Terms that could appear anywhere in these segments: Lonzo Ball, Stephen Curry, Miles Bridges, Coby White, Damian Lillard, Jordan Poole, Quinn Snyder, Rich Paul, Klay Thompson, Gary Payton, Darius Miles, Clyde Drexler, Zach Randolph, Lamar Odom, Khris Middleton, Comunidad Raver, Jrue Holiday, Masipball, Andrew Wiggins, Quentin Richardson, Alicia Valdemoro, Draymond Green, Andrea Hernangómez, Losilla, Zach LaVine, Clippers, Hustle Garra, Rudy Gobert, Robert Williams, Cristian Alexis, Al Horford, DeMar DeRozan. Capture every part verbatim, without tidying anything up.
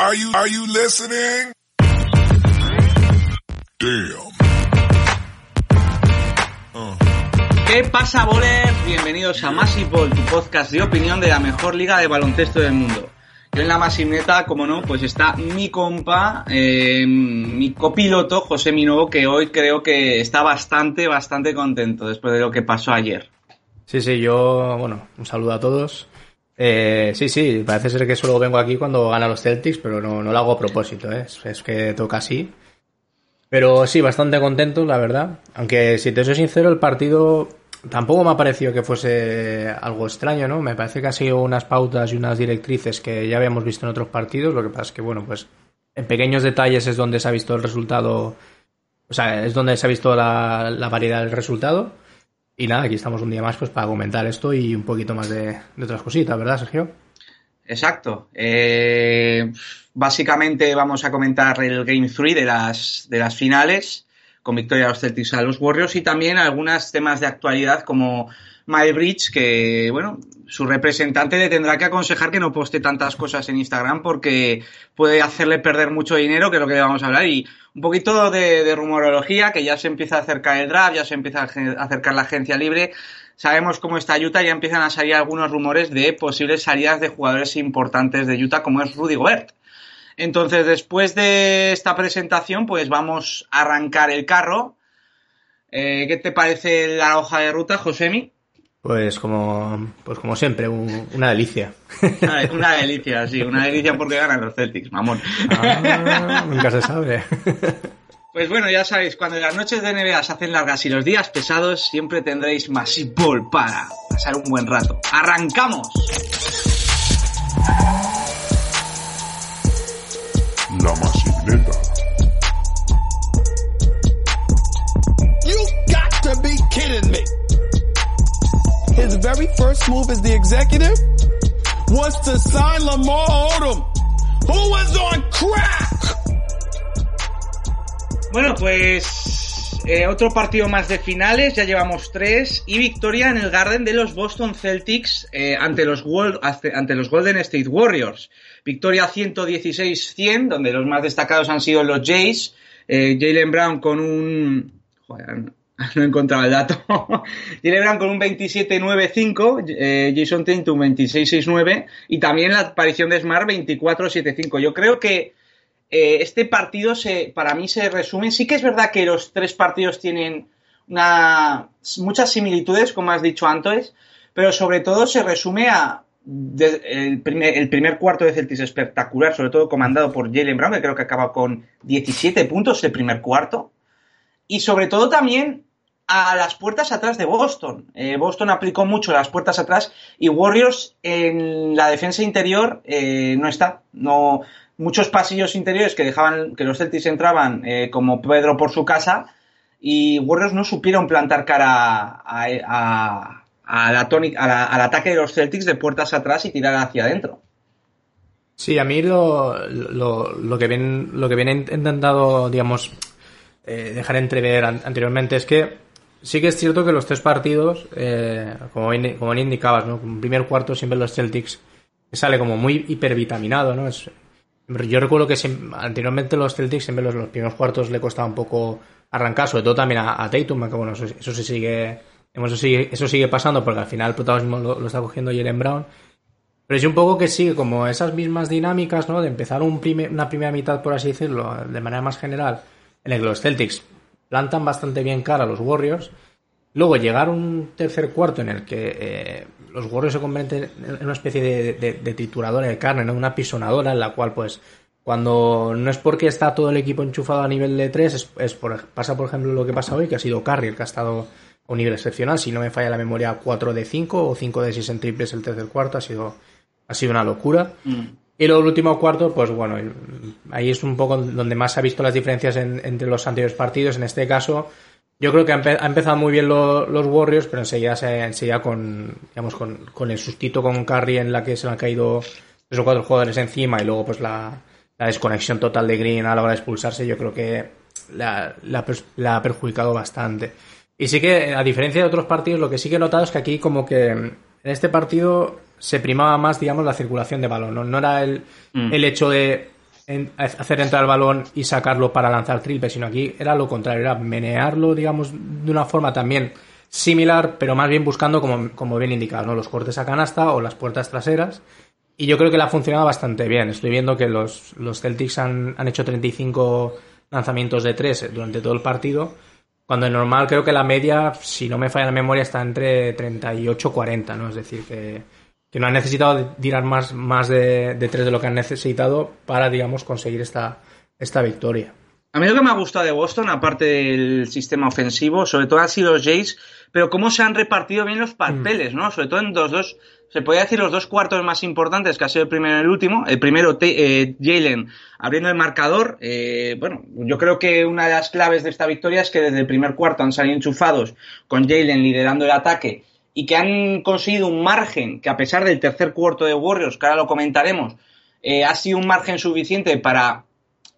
Are you, are you listening? Damn. Uh. ¿Qué pasa, bolers? Bienvenidos a Masipball, tu podcast de opinión de la mejor liga de baloncesto del mundo. Yo en la Masipneta, como no, pues está mi compa, eh, mi copiloto, José Minovo, que hoy creo que está bastante, bastante contento después de lo que pasó ayer. Sí, sí, yo, bueno, un saludo a todos. Eh, sí, sí, parece ser que solo vengo aquí cuando ganan los Celtics, pero no, no lo hago a propósito, ¿eh? es, es que toca así. Pero sí, bastante contento, la verdad. Aunque, si te soy sincero, el partido tampoco me ha parecido que fuese algo extraño, ¿no? Me parece que ha sido unas pautas y unas directrices que ya habíamos visto en otros partidos. Lo que pasa es que, bueno, pues en pequeños detalles es donde se ha visto el resultado, o sea, es donde se ha visto la, la variedad del resultado. Y nada, aquí estamos un día más pues para comentar esto y un poquito más de, de otras cositas, ¿verdad, Sergio? Exacto. Eh, básicamente vamos a comentar el Game tres de las, de las finales, con victoria de los Celtics a los Warriors, y también algunos temas de actualidad como Miles Bridges, que, bueno, su representante le tendrá que aconsejar que no poste tantas cosas en Instagram porque puede hacerle perder mucho dinero, que es lo que le vamos a hablar, y un poquito de, de rumorología, que ya se empieza a acercar el draft, ya se empieza a acercar la agencia libre. Sabemos cómo está Utah, ya empiezan a salir algunos rumores de posibles salidas de jugadores importantes de Utah, como es Rudy Gobert. Entonces, después de esta presentación, pues vamos a arrancar el carro. Eh, ¿Qué te parece la hoja de ruta, Josemi? Pues como pues como siempre, un, una delicia. Una delicia, sí, una delicia porque ganan los Celtics, mamón. Ah, nunca se sabe. Pues bueno, ya sabéis, cuando las noches de N B A se hacen largas y los días pesados, siempre tendréis Masipball para pasar un buen rato. ¡Arrancamos! La Masipneta. You got to be kidding me. His very first move as the executive was to sign Lamar Odom, who was on crack. Bueno, pues eh, otro partido más de finales, ya llevamos tres, y victoria en el Garden de los Boston Celtics eh, ante, los World, ante los Golden State Warriors. Victoria ciento dieciséis a cien, donde los más destacados han sido los Jays, eh, Jaylen Brown con un... Joder, no he encontrado el dato. Jaylen Brown con un veintisiete nueve cinco, eh, Jason Tatum veintiséis seis nueve y también la aparición de Smart veinticuatro siete cinco. Yo creo que eh, este partido se, para mí se resume. Sí que es verdad que los tres partidos tienen una, muchas similitudes, como has dicho antes, pero sobre todo se resume a de, el, primer, el primer cuarto de Celtics espectacular, sobre todo comandado por Jaylen Brown, que creo que acaba con diecisiete puntos el primer cuarto. Y sobre todo también a las puertas atrás de Boston. Eh, Boston aplicó mucho las puertas atrás y Warriors en la defensa interior eh, no está. No, muchos pasillos interiores que dejaban que los Celtics entraban eh, como Pedro por su casa, y Warriors no supieron plantar cara a, a, a la tónica, a la, al ataque de los Celtics de puertas atrás y tirar hacia adentro. Sí, a mí lo, lo, lo que bien, lo que bien he intentado, digamos, eh, dejar entrever an- anteriormente es que sí que es cierto que los tres partidos, eh, como bien como indicabas, ¿no? En primer cuarto siempre los Celtics sale como muy hipervitaminado, ¿no? Es, yo recuerdo que siempre, anteriormente los Celtics siempre los, los primeros cuartos le costaba un poco arrancar, sobre todo también a, a Tatum, que bueno, eso, eso se sigue eso sigue eso sigue pasando porque al final el protagonismo lo, lo está cogiendo Jaylen Brown. Pero es un poco que sigue como esas mismas dinámicas, ¿no? De empezar un primer, una primera mitad, por así decirlo, de manera más general, en el que los Celtics plantan bastante bien cara a los Warriors. Luego llegar un tercer cuarto en el que eh, los Warriors se convierten en una especie de, de, de trituradora de carne, ¿no? Una pisonadora en la cual, pues, cuando no es porque está todo el equipo enchufado a nivel de tres, es, es por, pasa, por ejemplo, lo que pasa hoy, que ha sido Curry el que ha estado a un nivel excepcional. Si no me falla la memoria, cuatro de cinco o cinco de seis en triples el tercer cuarto. Ha sido, ha sido una locura. Mm. Y luego el último cuarto, pues bueno, ahí es un poco donde más se ha visto las diferencias en, entre los anteriores partidos. En este caso, yo creo que ha, empe- ha empezado muy bien lo, los Warriors, pero enseguida, se, enseguida con, digamos, con, con el sustito con Curry, en la que se le han caído tres o cuatro jugadores encima, y luego pues la, la desconexión total de Green a la hora de expulsarse, yo creo que la, la, la ha perjudicado bastante. Y sí que, a diferencia de otros partidos, lo que sí que he notado es que aquí como que en este partido se primaba más, digamos, la circulación de balón, no, no era el, mm. el hecho de en, hacer entrar el balón y sacarlo para lanzar triple, sino aquí era lo contrario, era menearlo, digamos, de una forma también similar, pero más bien buscando, como, como bien indicado, ¿no?, los cortes a canasta o las puertas traseras, y yo creo que la ha funcionado bastante bien. Estoy viendo que los, los Celtics han, han hecho treinta y cinco lanzamientos de tres durante todo el partido, cuando en normal creo que la media, si no me falla la memoria, está entre treinta y ocho a cuarenta, ¿no? Es decir, que, que no han necesitado tirar más, más de, de tres de lo que han necesitado para, digamos, conseguir esta, esta victoria. A mí lo que me ha gustado de Boston, aparte del sistema ofensivo, sobre todo han sido los Jays, pero cómo se han repartido bien los papeles, ¿no? Sobre todo en los dos, se podría decir los dos cuartos más importantes, que ha sido el primero y el último. El primero, eh, Jaylen abriendo el marcador. Eh, bueno, yo creo que una de las claves de esta victoria es que desde el primer cuarto han salido enchufados, con Jaylen liderando el ataque, y que han conseguido un margen que, a pesar del tercer cuarto de Warriors, que ahora lo comentaremos, eh, ha sido un margen suficiente para,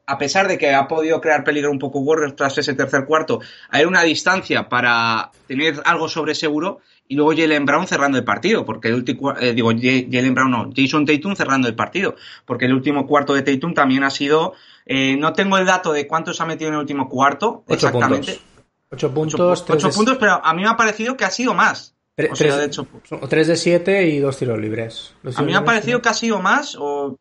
a pesar de que ha podido crear peligro un poco Warriors tras ese tercer cuarto, hay una distancia para tener algo sobre seguro, y luego Jaylen Brown cerrando el partido, porque el último, eh, digo, Jaylen Brown no, Jason Tatum cerrando el partido, porque el último cuarto de Tatum también ha sido, eh, no tengo el dato de cuántos ha metido en el último cuarto, ocho exactamente. Puntos. Ocho puntos. Ocho, ocho puntos, pero a mí me ha parecido que ha sido más. Tres, o sea, de hecho, tres de siete y dos tiros libres. Los a mí me ha parecido libres, que ha sido más o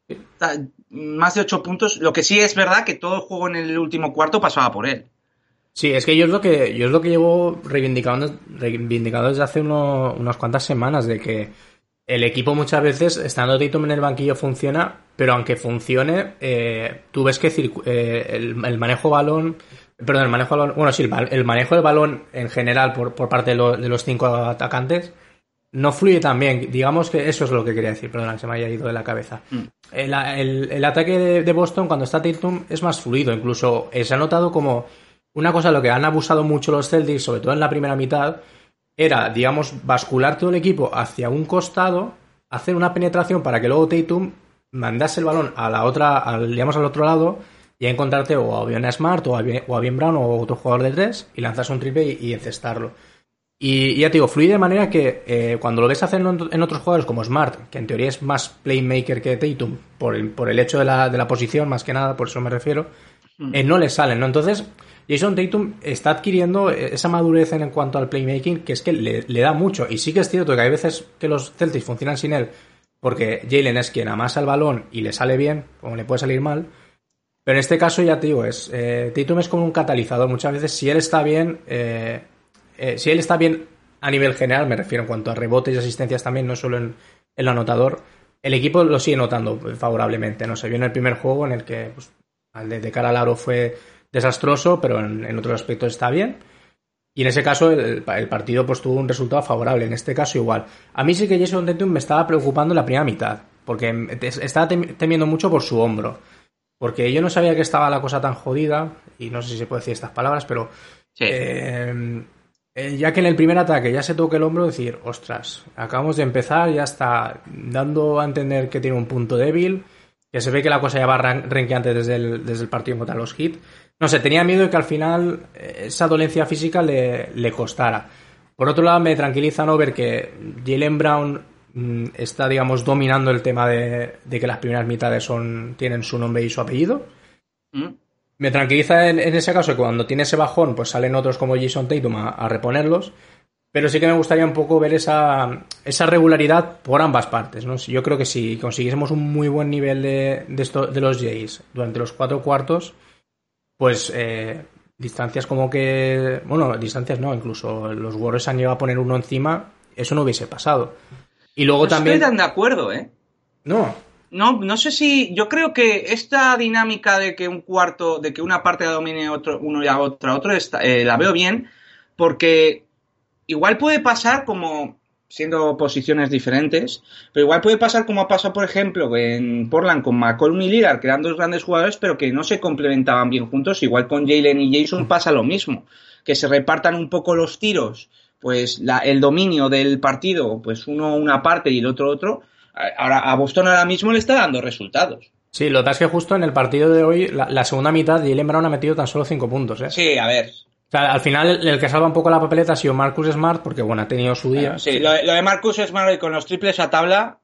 más de ocho puntos. Lo que sí es verdad que todo el juego en el último cuarto pasaba por él. Sí, es que yo es lo que yo es lo que llevo reivindicando, reivindicando desde hace uno, unas cuantas semanas, de que el equipo muchas veces, estando Tatum en el banquillo, funciona, pero aunque funcione, eh, tú ves que circu- eh, el, el manejo balón... Perdón, el manejo del balón, bueno, sí, el, el manejo del balón en general por, por parte de, lo, de los cinco atacantes no fluye tan bien. Digamos que eso es lo que quería decir, perdona, que se me haya ido de la cabeza. Mm. El, el, el ataque de, de Boston, cuando está Tatum, es más fluido. Incluso eh, se ha notado como una cosa de lo que han abusado mucho los Celtics, sobre todo en la primera mitad, era, digamos, bascular todo el equipo hacia un costado, hacer una penetración para que luego Tatum mandase el balón a la otra, al, digamos, al otro lado, y a encontrarte o a bien a Smart o a bien, o a bien Brown o otro jugador de tres, y lanzas un triple y, y encestarlo. Y, y ya te digo, fluye de manera que eh, cuando lo ves hacer en, en otros jugadores como Smart, que en teoría es más playmaker que Tatum, por el, por el hecho de la, de la posición, más que nada, por eso me refiero, eh, no le salen, ¿no? Entonces, Jason Tatum está adquiriendo esa madurez en cuanto al playmaking, que es que le, le da mucho. Y sí que es cierto que hay veces que los Celtics funcionan sin él, porque Jaylen es quien amasa el balón y le sale bien, como le puede salir mal. Pero en este caso, ya te digo, es eh, Tatum es como un catalizador. Muchas veces, si él está bien, eh, eh, si él está bien a nivel general, me refiero en cuanto a rebotes y asistencias también, no solo en el anotador, el equipo lo sigue notando favorablemente. No se vio en el primer juego, en el que pues, de, de cara al aro fue desastroso, pero en, en otros aspectos está bien. Y en ese caso, el, el partido pues tuvo un resultado favorable. En este caso, igual. A mí sí que Jason Tatum me estaba preocupando en la primera mitad, porque estaba temiendo mucho por su hombro. Porque yo no sabía que estaba la cosa tan jodida, y no sé si se puede decir estas palabras, pero sí. eh, ya que en el primer ataque ya se toca el hombro, decir, ostras, acabamos de empezar, ya está dando a entender que tiene un punto débil, que se ve que la cosa ya va renqueante desde el, desde el partido contra los Heat. No sé, tenía miedo de que al final esa dolencia física le, le costara. Por otro lado, me tranquiliza no ver que Jaylen Brown está, digamos, dominando el tema de, de que las primeras mitades son tienen su nombre y su apellido. ¿Mm? Me tranquiliza en, en ese caso que cuando tiene ese bajón, pues salen otros como Jason Tatum a, a reponerlos, pero sí que me gustaría un poco ver esa, esa regularidad por ambas partes, ¿no? Yo creo que si consiguiésemos un muy buen nivel de, de, esto, de los Jays durante los cuatro cuartos, pues eh, distancias como que... Bueno, distancias no, incluso los Warriors han llegado a poner uno encima, eso no hubiese pasado. Y luego no también... estoy tan de acuerdo, ¿eh? No. No, no sé si... Yo creo que esta dinámica de que un cuarto, de que una parte la domine otro, uno y la otra, otro, está, eh, la veo bien, porque igual puede pasar como siendo posiciones diferentes, pero igual puede pasar como ha pasado, por ejemplo, en Portland con McCollum y Lillard, que eran dos grandes jugadores, pero que no se complementaban bien juntos. Igual con Jaylen y Jason pasa lo mismo, que se repartan un poco los tiros, pues la, el dominio del partido, pues uno una parte y el otro otro. Ahora a Boston ahora mismo le está dando resultados. Sí, lo que es que justo en el partido de hoy, la, la segunda mitad, Jaylen Brown ha metido tan solo cinco puntos, ¿eh? Sí, a ver. O sea, al final el que salva un poco la papeleta ha sido Marcus Smart, porque bueno, ha tenido su día. Claro, sí, sí. Lo, lo de Marcus Smart hoy con los triples a tabla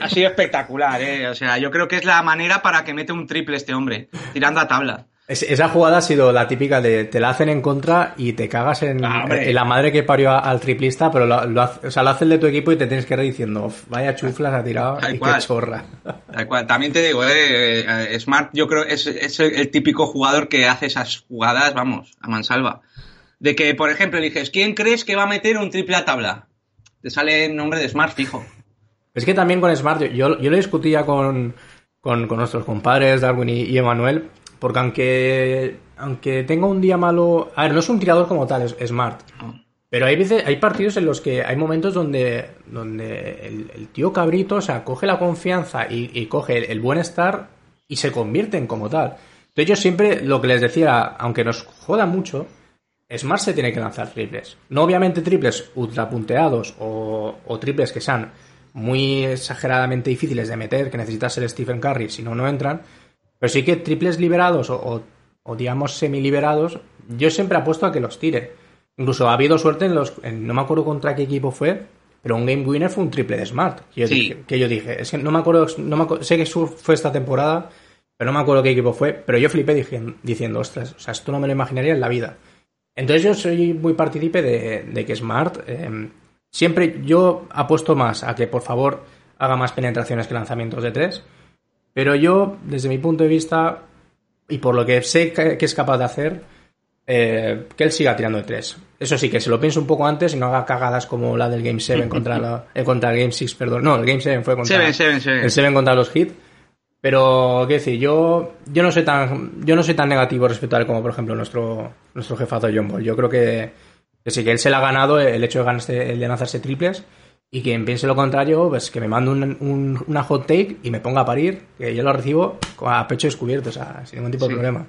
ha sido espectacular, ¿eh? O sea, yo creo que es la manera para que mete un triple este hombre, tirando a tabla. Es, esa jugada ha sido la típica de te la hacen en contra y te cagas en, ah, en la madre que parió a, al triplista, pero lo, lo, o sea, lo hace el de tu equipo y te tienes que ir diciendo, vaya chuflas ha tirado y qué chorra. Tal cual. También te digo, eh, Smart yo creo es, es el típico jugador que hace esas jugadas, vamos, a mansalva. De que, por ejemplo, eliges, ¿quién crees que va a meter un triple a tabla? Te sale el nombre de Smart fijo. Es que también con Smart, yo, yo lo discutía con, con, con nuestros compadres, Darwin y, y Emanuel, porque aunque aunque tenga un día malo... A ver, no es un tirador como tal, es Smart. Pero hay veces, hay partidos en los que hay momentos donde, donde el, el tío cabrito, o sea, coge la confianza y, y coge el, el buen estar y se convierten como tal. Entonces yo siempre lo que les decía, aunque nos joda mucho, Smart se tiene que lanzar triples. No obviamente triples ultrapunteados o, o triples que sean muy exageradamente difíciles de meter, que necesitas el Stephen Curry, si no, no entran. Pero sí que triples liberados o, o, o digamos semiliberados, yo siempre apuesto a que los tire. Incluso ha habido suerte en los... En, no me acuerdo contra qué equipo fue, pero un game winner fue un triple de Smart. Que yo, sí. dije, que yo dije, es que no me acuerdo... No me acuerdo, sé que fue esta temporada, pero no me acuerdo qué equipo fue. Pero yo flipé dije, diciendo, ostras, o sea, esto no me lo imaginaría en la vida. Entonces yo soy muy partícipe de, de que Smart... Eh, siempre yo apuesto más a que, por favor, haga más penetraciones que lanzamientos de tres. Pero yo, desde mi punto de vista, y por lo que sé que es capaz de hacer, eh, que él siga tirando de tres. Eso sí, que se lo piense un poco antes y no haga cagadas como la del Game siete contra, la, eh, contra el Game seis, perdón. No, el Game siete fue contra, siete, siete, siete. El siete contra los Heat. Pero, qué decir, yo, yo, no soy tan, yo no soy tan negativo respecto a él como, por ejemplo, nuestro, nuestro jefazo John Wall. Yo creo que, que sí, que él se le ha ganado el hecho de, ganarse, el de lanzarse triples. Y quien piense lo contrario, pues que me mande un, un, una hot take y me ponga a parir, que yo lo recibo a pecho descubierto, o sea, sin ningún tipo de sí. problema.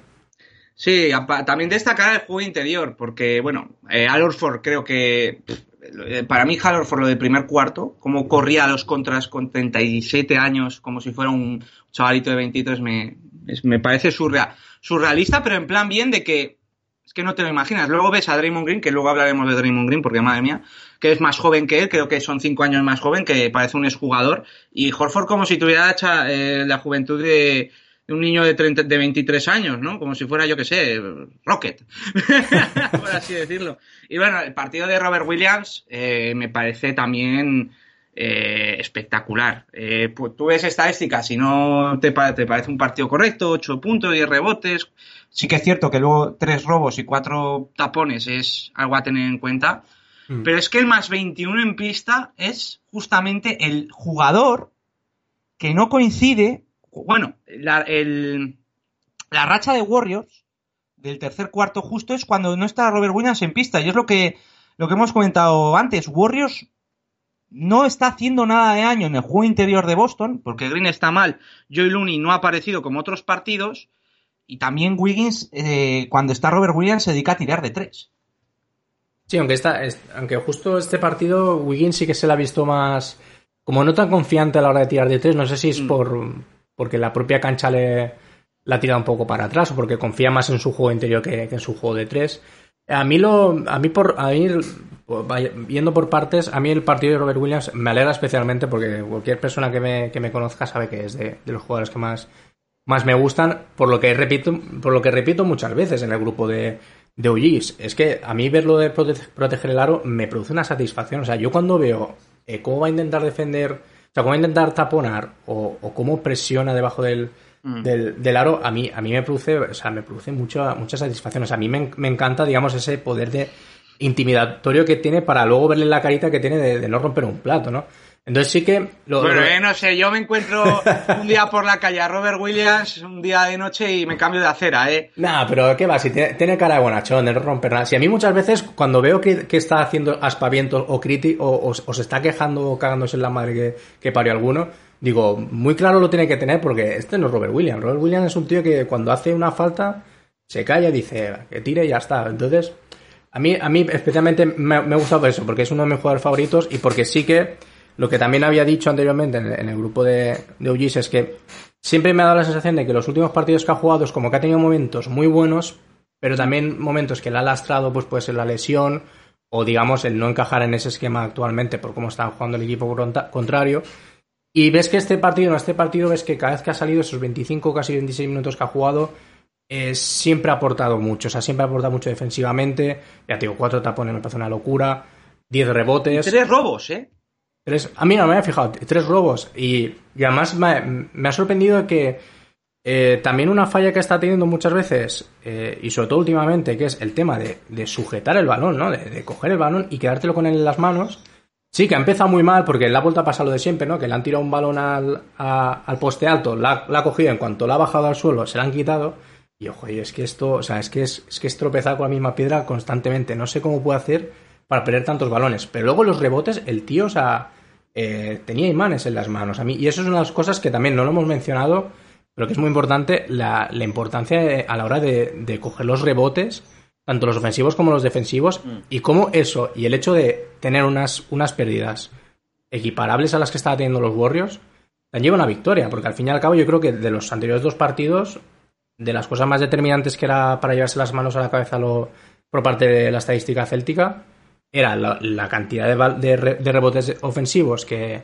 Sí, a, también destacar el juego interior, porque, bueno, eh, Al Horford creo que... Para mí, Al Horford, lo del primer cuarto, como corría a los contras con treinta y siete años, como si fuera un chavalito de veintitrés, me, me parece surreal, surrealista, pero en plan bien de que... Es que no te lo imaginas. Luego ves a Draymond Green, que luego hablaremos de Draymond Green, porque madre mía, que es más joven que él, creo que son cinco años más joven, que parece un exjugador, y Horford como si tuviera hecha, eh, la juventud de, de un niño de, treinta, de veintitrés años, ¿no? Como si fuera, yo qué sé, Rocket, por así decirlo. Y bueno, el partido de Robert Williams eh, me parece también eh, espectacular. Eh, pues, tú ves estadísticas, si no te, te parece un partido correcto, ocho puntos, diez rebotes... Sí que es cierto que luego tres robos y cuatro tapones es algo a tener en cuenta, mm. pero es que el más veintiuno en pista es justamente el jugador que no coincide, bueno, la, el, la racha de Warriors del tercer cuarto justo es cuando no está Robert Williams en pista, y es lo que, lo que hemos comentado antes. Warriors no está haciendo nada de daño en el juego interior de Boston, porque Green está mal, Joe Looney no ha aparecido como otros partidos. Y también Wiggins, eh, cuando está Robert Williams, se dedica a tirar de tres. Sí, aunque está, aunque justo este partido Wiggins sí que se la ha visto más... Como no tan confiante a la hora de tirar de tres, no sé si es mm. por porque la propia cancha le la tira un poco para atrás o porque confía más en su juego interior que, que en su juego de tres. A mí, lo, a mí por a mí, yendo por partes, a mí el partido de Robert Williams me alegra especialmente porque cualquier persona que me, que me conozca sabe que es de, de los jugadores que más... más me gustan, por lo que repito por lo que repito muchas veces en el grupo de, de O Gs, es que a mí verlo de prote- proteger el aro me produce una satisfacción, o sea, yo cuando veo eh, cómo va a intentar defender, o sea, cómo va a intentar taponar o, o cómo presiona debajo del, mm. del, del aro, a mí a mí me produce, o sea, me produce mucha, mucha satisfacción, o sea, a mí me, me encanta, digamos, ese poder de intimidatorio que tiene para luego verle la carita que tiene de, de no romper un plato, ¿no? Entonces sí que... Lo, bueno, lo... Eh, no sé, yo me encuentro un día por la calle a Robert Williams, un día de noche y me cambio de acera, ¿eh? Nah, pero ¿qué va? Si tiene, tiene cara de bonachón, de no romper nada. Si a mí muchas veces, cuando veo que, que está haciendo aspavientos o criti, o, o, o se está quejando o cagándose en la madre que, que parió alguno, digo, muy claro lo tiene que tener porque este no es Robert Williams. Robert Williams es un tío que cuando hace una falta se calla y dice que tire y ya está. Entonces, a mí, a mí especialmente me ha gustado eso, porque es uno de mis jugadores favoritos y porque sí que... Lo que también había dicho anteriormente en el, en el grupo de, de O Gs es que siempre me ha dado la sensación de que los últimos partidos que ha jugado es como que ha tenido momentos muy buenos, pero también momentos que le ha lastrado, pues puede ser la lesión o, digamos, el no encajar en ese esquema actualmente por cómo está jugando el equipo contrario. Y ves que este partido, en este partido, ves que cada vez que ha salido, esos veinticinco, casi veintiséis minutos que ha jugado, eh, siempre ha aportado mucho. O sea, siempre ha aportado mucho defensivamente. Ya te digo, cuatro tapones me parece una locura, diez rebotes. Y tres robos, ¿eh? A mí no me había fijado, tres robos. Y, y además me, me ha sorprendido que eh, también una falla que está teniendo muchas veces, eh, y sobre todo últimamente, que es el tema de, de sujetar el balón, ¿no? De, de coger el balón y quedártelo con él en las manos. Sí, que ha empezado muy mal, porque en la vuelta pasa lo de siempre, ¿no? Que le han tirado un balón al, a, al poste alto, la, la ha cogido, en cuanto la ha bajado al suelo, se la han quitado. Y ojo, y es que esto, o sea, es que es, es que es tropezar con la misma piedra constantemente. No sé cómo puede hacer para perder tantos balones. Pero luego los rebotes, el tío, o sea. Eh, tenía imanes en las manos a mí, y eso es una de las cosas que también no lo hemos mencionado, pero que es muy importante, la, la importancia de, a la hora de, de coger los rebotes, tanto los ofensivos como los defensivos, mm. y cómo eso, y el hecho de tener unas, unas pérdidas equiparables a las que estaban teniendo los Warriors, te lleva una victoria, porque al fin y al cabo yo creo que de los anteriores dos partidos, de las cosas más determinantes que era para llevarse las manos a la cabeza lo, por parte de la estadística céltica, era la, la cantidad de, de, de rebotes ofensivos que,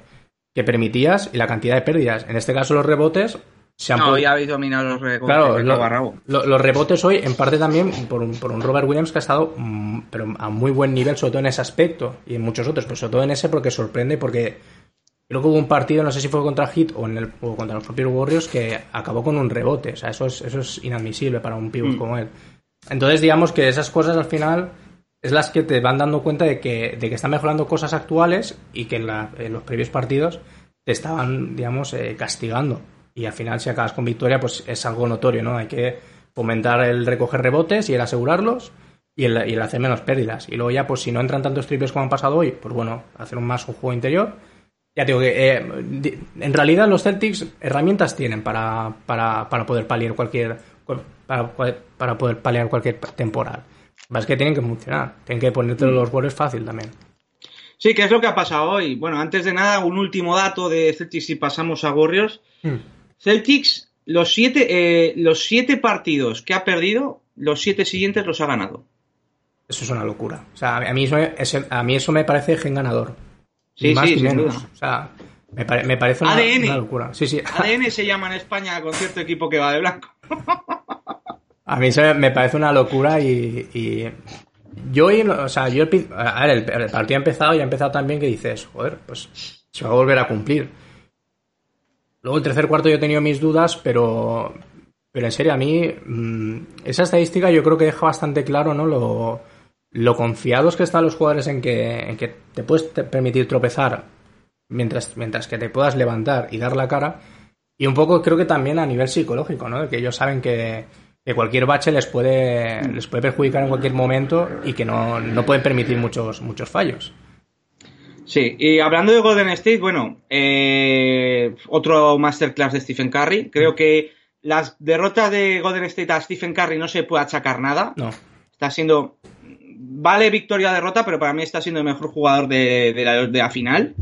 que permitías y la cantidad de pérdidas. En este caso los rebotes se han... No, pod- ya habéis dominado los rebotes. Claro, lo, lo, los rebotes hoy en parte también por un, por un Robert Williams que ha estado pero a muy buen nivel, sobre todo en ese aspecto y en muchos otros, pero sobre todo en ese porque sorprende, porque creo que hubo un partido, no sé si fue contra Heat o, en el, o contra los propios Warriors, que acabó con un rebote. O sea, eso es, eso es inadmisible para un pívot mm. como él. Entonces digamos que esas cosas al final... es las que te van dando cuenta de que, de que están mejorando cosas actuales y que en, la, en los previos partidos te estaban, digamos, eh, castigando. Y al final, si acabas con victoria, pues es algo notorio, ¿no? Hay que fomentar el recoger rebotes y el asegurarlos y el, y el hacer menos pérdidas. Y luego ya, pues si no entran tantos triples como han pasado hoy, pues bueno, hacer un más un juego interior. Ya digo que, eh, en realidad, los Celtics herramientas tienen para, para, para poder paliar cualquier para, para poder paliar cualquier temporada. Es que tienen que funcionar, tienen que ponerte los goles fácil también. Sí, que es lo que ha pasado hoy. Bueno, antes de nada, un último dato de Celtics y pasamos a Warriors. Mm. Celtics, los siete, eh, los siete partidos que ha perdido, los siete siguientes los ha ganado. Eso es una locura. O sea, a mí eso, a mí eso me parece gen ganador. Sí, más sí, sin duda. O sea, me, pare, me parece una, una locura. Sí, sí. A D N se llama en España con cierto equipo que va de blanco. A mí se me parece una locura y, y yo, o sea, yo a ver, el, el partido ha empezado y ha empezado tan bien que dices, joder, pues se va a volver a cumplir. Luego el tercer cuarto yo he tenido mis dudas, pero pero en serio, a mí esa estadística yo creo que deja bastante claro, ¿no? Lo, lo confiados que están los jugadores en que, en que te puedes permitir tropezar mientras, mientras que te puedas levantar y dar la cara. Y un poco creo que también a nivel psicológico, ¿no? De que ellos saben que que cualquier bache les puede les puede perjudicar en cualquier momento y que no, no pueden permitir muchos muchos fallos. Sí, y hablando de Golden State, bueno, eh, otro masterclass de Stephen Curry. Creo que las derrotas de Golden State a Stephen Curry no se puede achacar nada. No. Está siendo, vale victoria o derrota, pero para mí está siendo el mejor jugador de, de, la, de la final.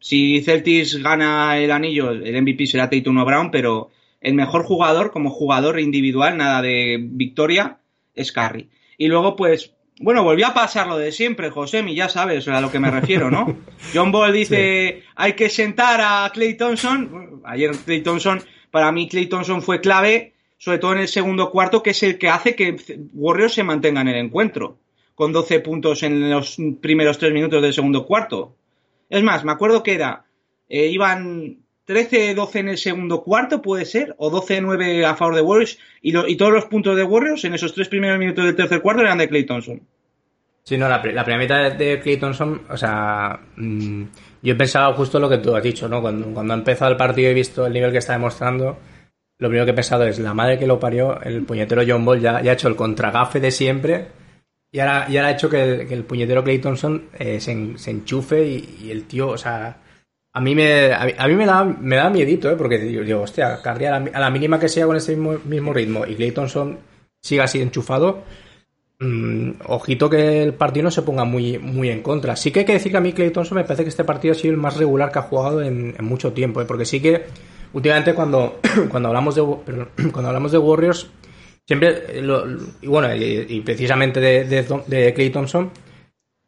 Si Celtics gana el anillo, el M V P será Tatum o Brown, pero... el mejor jugador, como jugador individual, nada de victoria, es Curry. Y luego, pues, bueno, volvió a pasar lo de siempre, Josemi, ya sabes a lo que me refiero, ¿no? John Wall dice, sí, hay que sentar a Klay Thompson. Ayer Klay Thompson, para mí Klay Thompson fue clave, sobre todo en el segundo cuarto, que es el que hace que Warriors se mantenga en el encuentro, con doce puntos en los primeros tres minutos del segundo cuarto. Es más, me acuerdo que era, eh, iban... trece doce en el segundo cuarto, puede ser, o doce nueve a favor de Warriors, y, lo, y todos los puntos de Warriors en esos tres primeros minutos del tercer cuarto eran de Klay Thompson. Sí, no, la, la primera mitad de Klay Thompson, o sea, mmm, yo pensaba justo lo que tú has dicho, ¿no? Cuando, cuando ha empezado el partido he visto el nivel que está demostrando, lo primero que he pensado es, la madre que lo parió, el puñetero John Wall ya, ya ha hecho el contragafe de siempre y ahora, y ahora ha hecho que el, que el puñetero Klay Thompson eh, se, se enchufe y, y el tío, o sea, a mí me, a mí, a mí me, da, me da miedito, ¿eh? Porque digo, digo hostia, Curry a la, a la mínima que sea con este mismo, mismo ritmo y Klay Thompson siga así enchufado... Ojito que el partido no se ponga muy, muy en contra. Sí que hay que decir que a mí Klay Thompson me parece que este partido ha sido el más regular que ha jugado en, en mucho tiempo, ¿eh? Porque sí que últimamente cuando, cuando, hablamos, de, perdón, cuando hablamos de Warriors siempre, lo, y bueno, y, y precisamente de, de, de Klay Thompson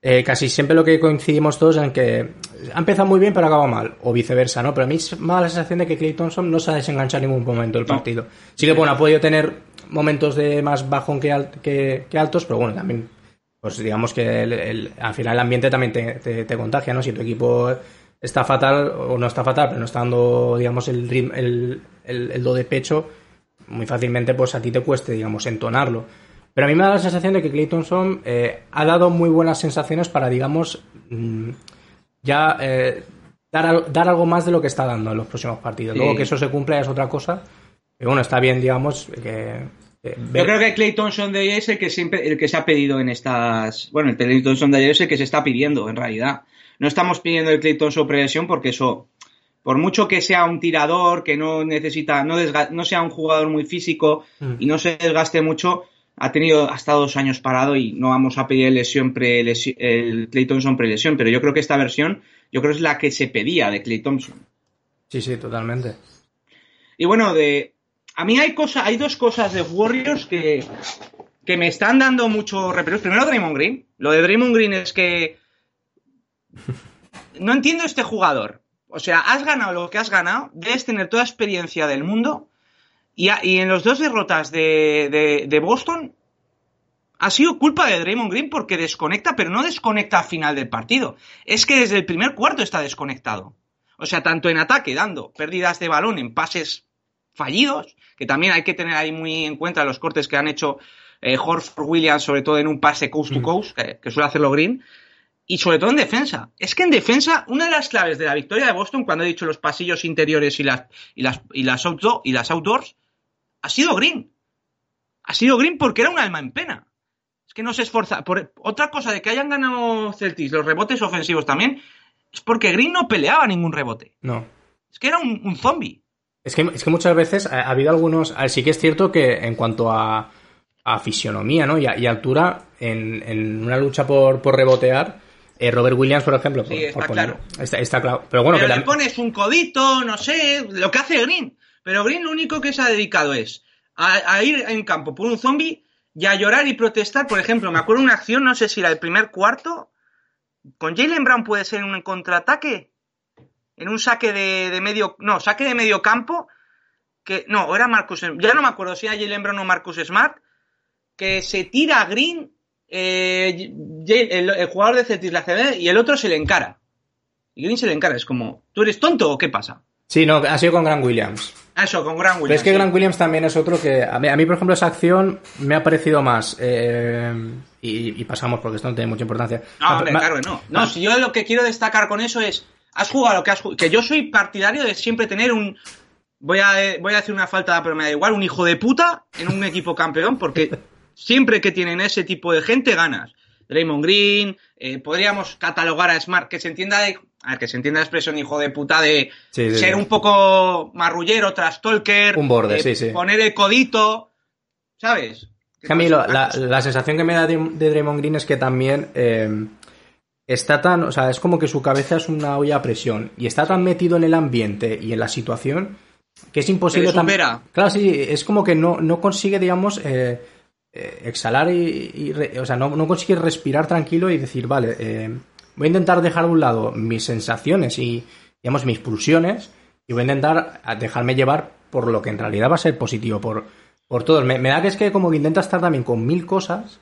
eh, casi siempre lo que coincidimos todos en que ha empezado muy bien pero acaba mal, o viceversa, ¿no? Pero a mí me da la sensación de que Klay Thompson no se ha desenganchado en ningún momento del partido. No. Sí que bueno, ha podido tener momentos de más bajón que, al, que, que altos, pero bueno, también pues digamos que el, el, al final el ambiente también te, te, te contagia, ¿no? Si tu equipo está fatal o no está fatal, pero no está dando, digamos, el ritmo, el, el, el do de pecho, muy fácilmente pues a ti te cueste, digamos, entonarlo. Pero a mí me da la sensación de que Klay Thompson eh, ha dado muy buenas sensaciones para, digamos, ya eh, dar, dar algo más de lo que está dando en los próximos partidos. Sí. Luego que eso se cumpla es otra cosa. Pero bueno, está bien, digamos, que... que yo creo que Klay Thompson de hoy es el que, siempre, el que se ha pedido en estas... Bueno, el Klay Thompson de hoy es el que se está pidiendo, en realidad. No estamos pidiendo el Klay Thompson progresión porque eso... Por mucho que sea un tirador, que no necesita... No, desga, no sea un jugador muy físico mm. y no se desgaste mucho, ha tenido hasta dos años parado y no vamos a pedir lesión pre, lesión, el Klay Thompson prelesión. Pero yo creo que esta versión, yo creo que es la que se pedía de Klay Thompson. Sí, sí, totalmente. Y bueno, de... A mí hay cosa, hay dos cosas de Warriors que, que me están dando mucho repelús. Primero, Draymond Green. Lo de Draymond Green es que... No entiendo este jugador. O sea, has ganado lo que has ganado, debes tener toda experiencia del mundo y, a, y en los dos derrotas de, de, de Boston ha sido culpa de Draymond Green porque desconecta, pero no desconecta al final del partido. Es que desde el primer cuarto está desconectado. O sea, tanto en ataque, dando pérdidas de balón, en pases... fallidos, que también hay que tener ahí muy en cuenta los cortes que han hecho eh, Horford Williams, sobre todo en un pase coast to coast, que, que suele hacerlo Green, y sobre todo en defensa. Es que en defensa, una de las claves de la victoria de Boston, cuando he dicho los pasillos interiores y las, y las, y las, outdoor, y las outdoors, ha sido Green. Ha sido Green porque era un alma en pena. Es que no se esforza. Por, otra cosa de que hayan ganado Celtics los rebotes ofensivos también, es porque Green no peleaba ningún rebote. No. Es que era un, un zombie. Es que, es que muchas veces ha habido algunos... Sí que es cierto que en cuanto a, a fisionomía, ¿no? y, a, y altura, en, en una lucha por, por rebotear, eh, Robert Williams, por ejemplo... Por, sí, está por poner, claro. Está, está claro. Pero bueno, pero que le la... pones un codito, no sé, lo que hace Green. Pero Green lo único que se ha dedicado es a, a ir en campo por un zombie y a llorar y protestar. Por ejemplo, me acuerdo una acción, no sé si era el primer cuarto, con Jaylen Brown puede ser un contraataque... en un saque de, de medio... No, saque de medio campo, que... No, era Marcus... Ya no me acuerdo si era Jaylen Brown o Marcus Smart, que se tira a Green, eh, el, el jugador de Celtics la cede y el otro se le encara. Y Green se le encara, es como... ¿Tú eres tonto o qué pasa? Sí, no, ha sido con Grant Williams. Ah, eso, con Grant Williams. Pero es que sí. Grant Williams también es otro que... A mí, a mí por ejemplo, esa acción me ha parecido más... Eh, y, y pasamos, porque esto no tiene mucha importancia. No, hombre, claro que no. No, ah. si yo lo que quiero destacar con eso es... Has jugado lo que has jugado. Que yo soy partidario de siempre tener un... Voy a, voy a decir una falta, pero me da igual. Un hijo de puta en un equipo campeón. Porque siempre que tienen ese tipo de gente, ganas. Draymond Green. Eh, podríamos catalogar a Smart. Que se entienda de... A ver, que se entienda la expresión hijo de puta de sí, sí, ser sí. un poco marrullero, trastalker. Un borde, eh, sí, sí. Poner el codito. ¿Sabes? Camilo, la, la sensación que me da de, de Draymond Green es que también... Eh... Está tan, o sea, es como que su cabeza es una olla a presión y está tan metido en el ambiente y en la situación que es imposible también. Claro, sí, es como que no, no consigue, digamos, eh, eh, exhalar y, y, o sea, no, no consigue respirar tranquilo y decir, vale, eh, voy a intentar dejar a un lado mis sensaciones y, digamos, mis pulsiones y voy a intentar dejarme llevar por lo que en realidad va a ser positivo por, por todos. Me, me da que es que como que intenta estar también con mil cosas.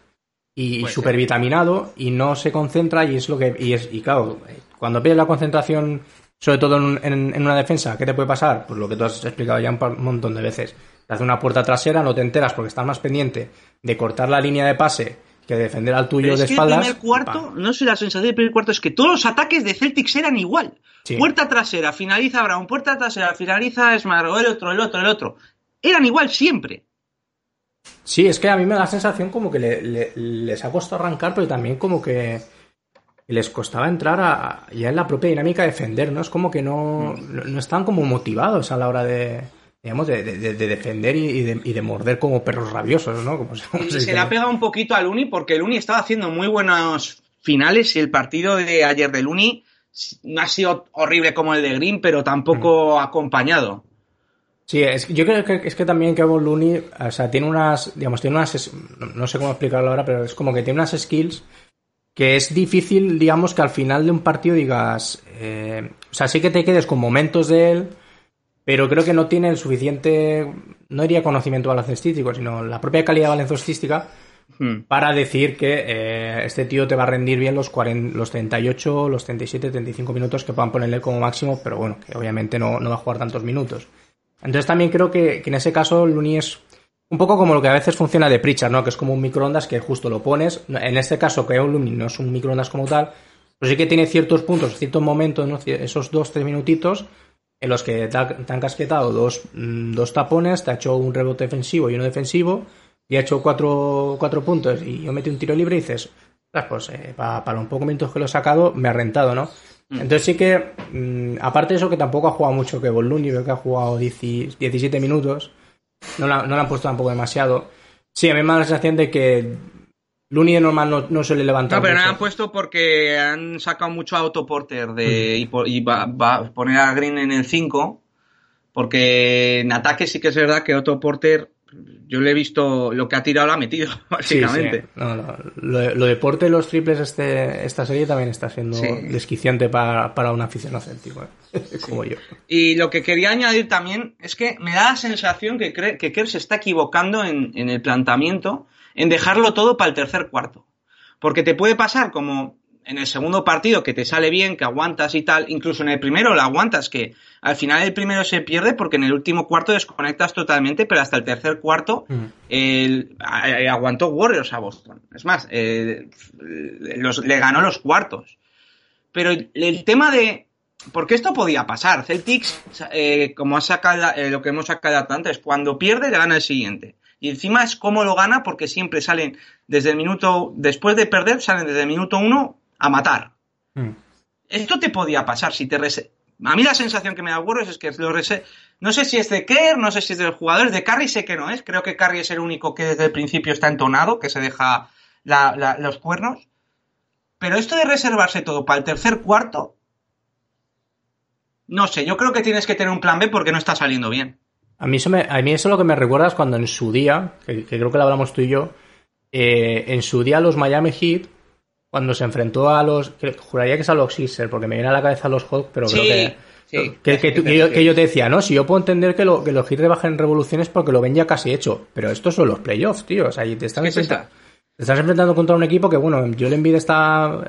Y pues supervitaminado sí. y no se concentra y es lo que y es y claro cuando pierdes la concentración sobre todo en, en, en una defensa, ¿qué te puede pasar? Pues lo que tú has explicado ya un, par, un montón de veces, te hace una puerta trasera, no te enteras porque estás más pendiente de cortar la línea de pase que defender al tuyo pero de es que espaldas. El primer cuarto, pa. no sé, la sensación del primer cuarto es que todos los ataques de Celtics eran igual. Sí. Puerta trasera, finaliza Brown, puerta trasera, finaliza Smart, el otro, el otro, el otro. Eran igual siempre. Sí, es que a mí me da la sensación como que le, le, les ha costado arrancar, pero también como que les costaba entrar a, ya en la propia dinámica de defender, ¿no? Es como que no, no, no están como motivados a la hora de... digamos, de, de, de defender y de, y de morder como perros rabiosos, ¿no? Como se, como se, se le ha pegado un poquito a Looney, porque Looney estaba haciendo muy buenos finales y el partido de ayer de Looney no ha sido horrible como el de Green, pero tampoco mm. acompañado. Sí, es, yo creo que es que también que Looney, o sea, tiene unas, digamos, tiene unas, no sé cómo explicarlo ahora, pero es como que tiene unas skills que es difícil, digamos, que al final de un partido digas, eh, o sea, sí que te quedes con momentos de él, pero creo que no tiene el suficiente, no diría conocimiento baloncestístico, sino la propia calidad baloncestística hmm. para decir que eh, este tío te va a rendir bien los, cuarenta, los treinta y ocho, los treinta y siete, treinta y cinco minutos que puedan ponerle como máximo, pero bueno, que obviamente no, no va a jugar tantos minutos. Entonces también creo que, que en ese caso Looney es un poco como lo que a veces funciona de Pritchard, ¿no? Que es como un microondas que justo lo pones. En este caso, que Looney no es un microondas como tal, pero sí que tiene ciertos puntos, ciertos momentos, ¿no? Esos dos, tres minutitos en los que te han casquetado dos, dos tapones, te ha hecho un rebote defensivo y uno defensivo, y ha hecho cuatro, cuatro puntos, y yo metí un tiro libre y dices, pues eh, para, para los pocos minutos que lo he sacado, me ha rentado, ¿no? Mm. Entonces sí que, mmm, aparte de eso, que tampoco ha jugado mucho que Looney, creo que ha jugado diecisiete minutos, no la, no la han puesto tampoco demasiado. Sí, a mí me da la sensación de que Looney de normal no, no se le levanta. No, pero mucho. No han puesto porque han sacado mucho a Otto Porter de, y, por, y va, va a poner a Green en el cinco, porque en ataque sí que es verdad que Otto Porter, yo le he visto, lo que ha tirado lo ha metido, básicamente. Sí, sí. No, no, lo, lo de Porter y los triples este, esta serie también está siendo sí. desquiciante para, para un aficionado Celtic, ¿eh? Como sí. yo. Y lo que quería añadir también es que me da la sensación que, cre- que Kerr se está equivocando en, en el planteamiento, en dejarlo todo para el tercer cuarto. Porque te puede pasar como en el segundo partido, que te sale bien, que aguantas y tal, incluso en el primero la aguantas, que al final el primero se pierde porque en el último cuarto desconectas totalmente, pero hasta el tercer cuarto mm. el, el, aguantó Warriors a Boston. Es más, el, los, le ganó los cuartos. Pero el, el tema de... Porque esto podía pasar. Celtics, eh, como ha sacado la, eh, lo que hemos sacado antes, cuando pierde le gana el siguiente. Y encima es cómo lo gana, porque siempre salen desde el minuto... Después de perder, salen desde el minuto uno a matar. Mm. Esto te podía pasar si te... Rese- a mí la sensación que me da Warriors es que lo rese- no sé si es de Kerr, no sé si es de los jugadores, de Curry sé que no es. Creo que Curry es el único que desde el principio está entonado, que se deja la, la, los cuernos. Pero esto de reservarse todo para el tercer cuarto... No sé, yo creo que tienes que tener un plan B porque no está saliendo bien. A mí, eso me, a mí eso es lo que me recuerda es cuando en su día, que, que creo que lo hablamos tú y yo, eh, en su día los Miami Heat, cuando se enfrentó a los... Que, juraría que es a los Sixers, porque me viene a la cabeza los Hawks, pero sí, creo que... Sí, que, que, tú, que, yo, que yo te decía, ¿no? Si yo puedo entender que, lo, que los Heat rebajen revoluciones porque lo ven ya casi hecho, pero estos son los playoffs, tío. O sea, y te están, es enfrenta, te estás enfrentando contra un equipo que, bueno, yo le envidio esta...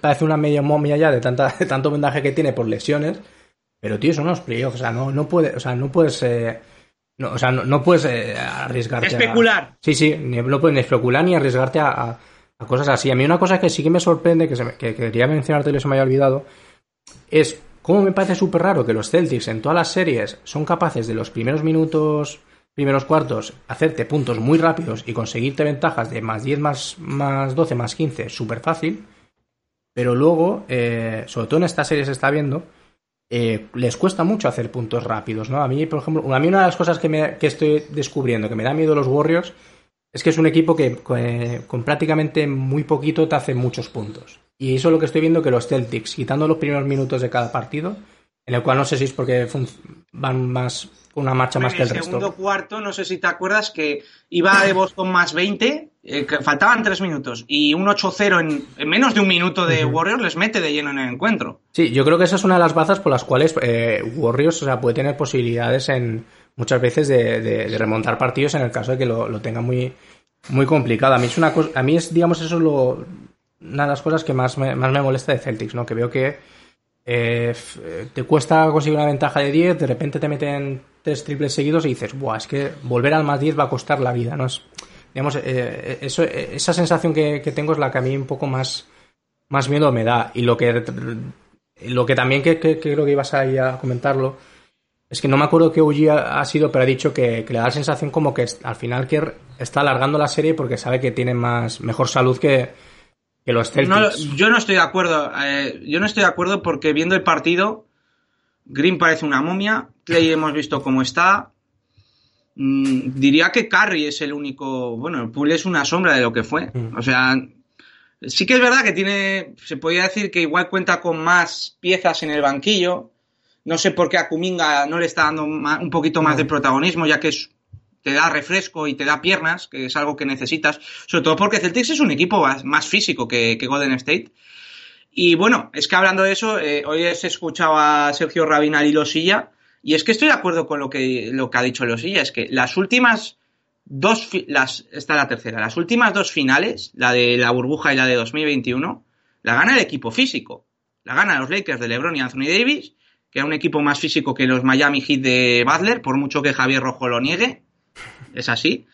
Parece una media momia ya de, tanta, de tanto vendaje que tiene por lesiones... Pero tío, son unos playoffs, o sea, no, no puedes, o sea, no puedes, eh, no, o sea, no, no puedes eh, arriesgarte. Especular. A, sí, sí, ni, no puedes ni especular ni arriesgarte a, a, a cosas así. A mí una cosa que sí que me sorprende, que, se me, que, que quería mencionarte y se me había olvidado, es cómo me parece súper raro que los Celtics en todas las series son capaces de los primeros minutos, primeros cuartos, hacerte puntos muy rápidos y conseguirte ventajas de más diez, más, más doce, más quince, súper fácil. Pero luego, eh, sobre todo en esta serie se está viendo... Eh, les cuesta mucho hacer puntos rápidos, ¿no? A mí, por ejemplo, a mí una de las cosas que, me, que estoy descubriendo, que me da miedo los Warriors, es que es un equipo que eh, con prácticamente muy poquito te hace muchos puntos. Y eso es lo que estoy viendo que los Celtics, quitando los primeros minutos de cada partido, en el cual no sé si es porque fun- van más una marcha bueno, más que el, el resto. En el segundo cuarto, no sé si te acuerdas, que iba de Boston más veinte, eh, que faltaban tres minutos, y un ocho cero en, en menos de un minuto de Warriors les mete de lleno en el encuentro. Sí, yo creo que esa es una de las bazas por las cuales eh, Warriors, o sea, puede tener posibilidades en muchas veces de, de, de remontar partidos en el caso de que lo, lo tenga muy, muy complicado. A mí es una cosa, a mí es, digamos, eso es lo, una de las cosas que más me, más me molesta de Celtics, ¿no? Que veo que Eh, te cuesta conseguir una ventaja de diez, de repente te meten tres triples seguidos y dices, buah, es que volver al más diez va a costar la vida, ¿no? Es, digamos, eh, eso, esa sensación que, que tengo es la que a mí un poco más, más miedo me da. Y lo que, lo que también que, que, que creo que ibas ahí a comentarlo, es que no me acuerdo qué O G ha, ha sido, pero ha dicho que, que le da la sensación como que al final que está alargando la serie porque sabe que tiene más mejor salud que, que los Celtics. No, yo no estoy de acuerdo. Eh, yo no estoy de acuerdo porque viendo el partido, Green parece una momia. Klay hemos visto cómo está. Mm, diría que Curry es el único... Bueno, Poole es una sombra de lo que fue. Mm. O sea, sí que es verdad que tiene... Se podría decir que igual cuenta con más piezas en el banquillo. No sé por qué a Kuminga no le está dando un poquito más de protagonismo, ya que es, te da refresco y te da piernas, que es algo que necesitas. Sobre todo porque Celtics es un equipo más, más físico que, que Golden State. Y bueno, es que hablando de eso, eh, hoy he escuchado a Sergio Rabinal y Losilla, y es que estoy de acuerdo con lo que, lo que ha dicho Losilla. Es que las últimas dos... Las, esta es la tercera. Las últimas dos finales, la de la burbuja y la de dos mil veintiuno, la gana el equipo físico. La gana los Lakers de LeBron y Anthony Davis, que era un equipo más físico que los Miami Heat de Butler, por mucho que Javier Rojo lo niegue, es así.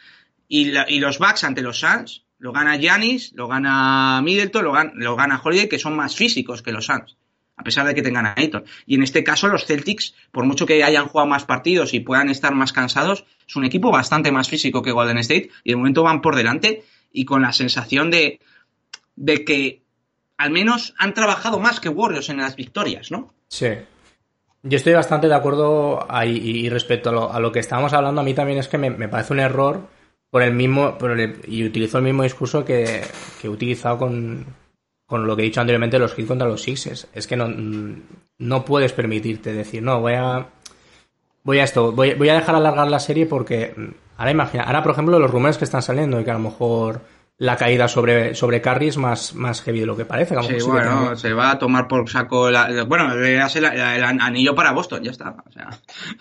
Y, la, y los Bucks ante los Suns, lo gana Giannis, lo gana Middleton, lo gana, lo gana Holiday, que son más físicos que los Suns, a pesar de que tengan a Ayton. Y en este caso los Celtics, por mucho que hayan jugado más partidos y puedan estar más cansados, es un equipo bastante más físico que Golden State, y de momento van por delante, y con la sensación de, de que al menos han trabajado más que Warriors en las victorias, ¿no? Sí. Yo estoy bastante de acuerdo ahí, y respecto a lo, a lo que estábamos hablando, a mí también es que me, me parece un error por el mismo por el, y utilizo el mismo discurso que, que he utilizado con, con lo que he dicho anteriormente, los Heat contra los Sixers. Es que no, no puedes permitirte decir, no, voy a voy a esto, voy, voy a dejar alargar la serie porque ahora imagina, ahora por ejemplo los rumores que están saliendo y que a lo mejor la caída sobre, sobre Curry es más, más heavy de lo que parece. Como sí, que bueno, sí que se va a tomar por saco... La, bueno, le hace la, la, el anillo para Boston, ya está. O sea.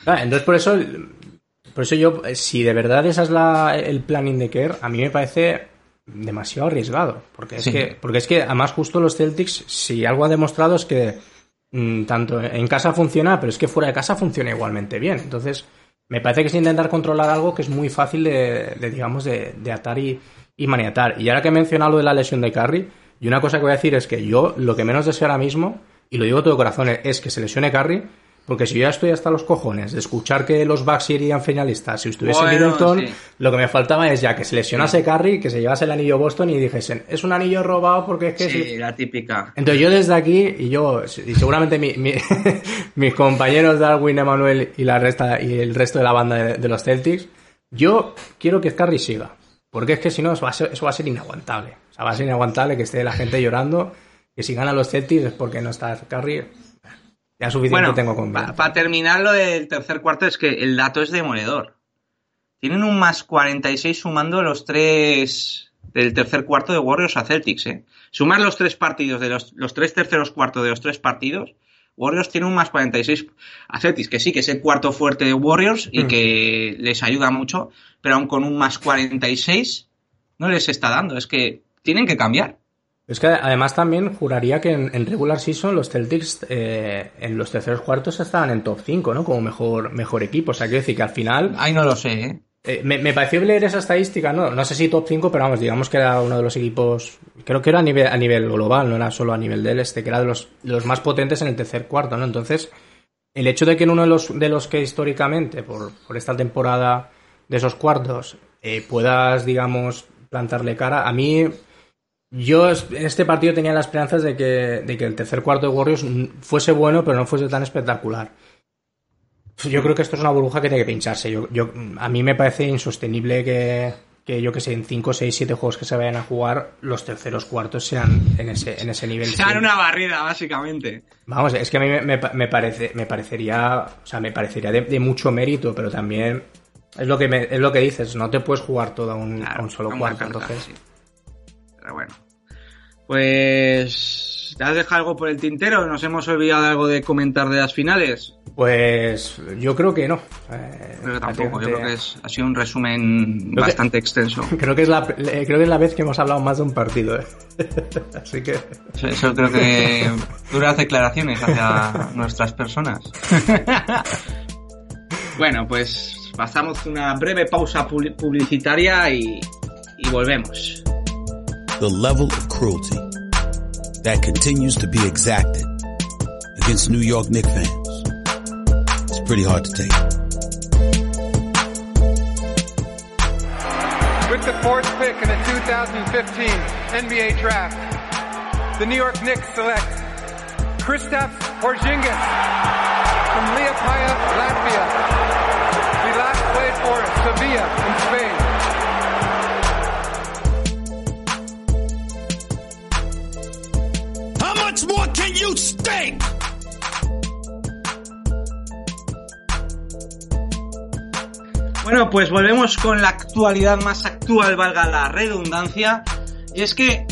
Claro, entonces, por eso por eso yo, si de verdad esa es la, el planning de Kerr, a mí me parece demasiado arriesgado. Porque es, sí. que, porque es que, además, justo los Celtics, si algo ha demostrado es que mmm, tanto en casa funciona, pero es que fuera de casa funciona igualmente bien. Entonces, me parece que es intentar controlar algo que es muy fácil de, de digamos, de, de atar y... y maniatar. Y ahora que he mencionado lo de la lesión de Curry, y una cosa que voy a decir es que yo lo que menos deseo ahora mismo, y lo digo de todo corazón, es que se lesione Curry, porque si yo ya estoy hasta los cojones de escuchar que los Bucks irían finalistas si estuviese bueno, Middleton, sí. Lo que me faltaba es ya que se lesionase sí. Curry, que se llevase el anillo Boston y dijesen, es un anillo robado porque es que... Sí, si... la típica. Entonces yo desde aquí, y yo, y seguramente mi, mi, mis compañeros Darwin, Emanuel y la resta y el resto de la banda de, de los Celtics, yo quiero que Curry siga. Porque es que si no, eso va a ser, eso va a ser inaguantable. O sea, va a ser inaguantable que esté la gente llorando, que si ganan los Celtics es porque no está Curry. Ya suficiente bueno, tengo con... Para pa terminar lo del tercer cuarto, es que el dato es demoledor. Tienen un más cuarenta y seis sumando los tres del tercer cuarto de Warriors a Celtics, ¿eh? Sumar los tres partidos, de los, los tres terceros cuartos de los tres partidos, Warriors tiene un más cuarenta y seis a Celtics, que sí, que es el cuarto fuerte de Warriors y mm. que les ayuda mucho, pero aun con un más cuarenta y seis no les está dando. Es que tienen que cambiar. Es que además también juraría que en, en regular season los Celtics eh, en los terceros cuartos estaban en top cinco, ¿no? Como mejor, mejor equipo. O sea, quiero decir que al final... Ay, no lo sé, ¿eh? Eh, me, me pareció leer esa estadística, ¿no? No sé si top cinco, pero vamos, digamos que era uno de los equipos, creo que era a nivel, a nivel global, no era solo a nivel del este, que era de los, los más potentes en el tercer cuarto, ¿no? Entonces, el hecho de que en uno de los, de los que históricamente, por, por esta temporada de esos cuartos, eh, puedas, digamos, plantarle cara, a mí, yo en este partido tenía las esperanzas de que, de que el tercer cuarto de Warriors fuese bueno, pero no fuese tan espectacular. Yo creo que esto es una burbuja que tiene que pincharse. Yo, yo, a mí me parece insostenible que, que yo que sé, en cinco, seis, siete juegos que se vayan a jugar, los terceros cuartos sean en ese, en ese nivel. Sean una barrida, básicamente. Vamos, es que a mí me, me, me parece, me parecería, o sea, me parecería de, de mucho mérito, pero también es lo que me, es lo que dices, no te puedes jugar todo a un, claro, a un solo cuarto. Carta, entonces, sí. Pero bueno, pues. ¿Te has dejado algo por el tintero? ¿Nos hemos olvidado algo de comentar de las finales? Pues yo creo que no. Eh, creo que tampoco, yo creo que es, ha sido un resumen creo bastante que, extenso. Creo que, es la, creo que es la vez que hemos hablado más de un partido, ¿eh? Así que... Eso, eso creo que duras declaraciones hacia nuestras personas. Bueno, pues pasamos una breve pausa publicitaria y... volvemos. The level of cruelty that continues to be exacted against New York Knicks fans is pretty hard to take. With the fourth pick in the twenty fifteen N B A Draft, the New York Knicks select Kristaps Porzingis from Liepaja, Latvia. He last played for Sevilla in Spain. How much more can you stink? Bueno, pues volvemos con la actualidad más actual, valga la redundancia. Y es que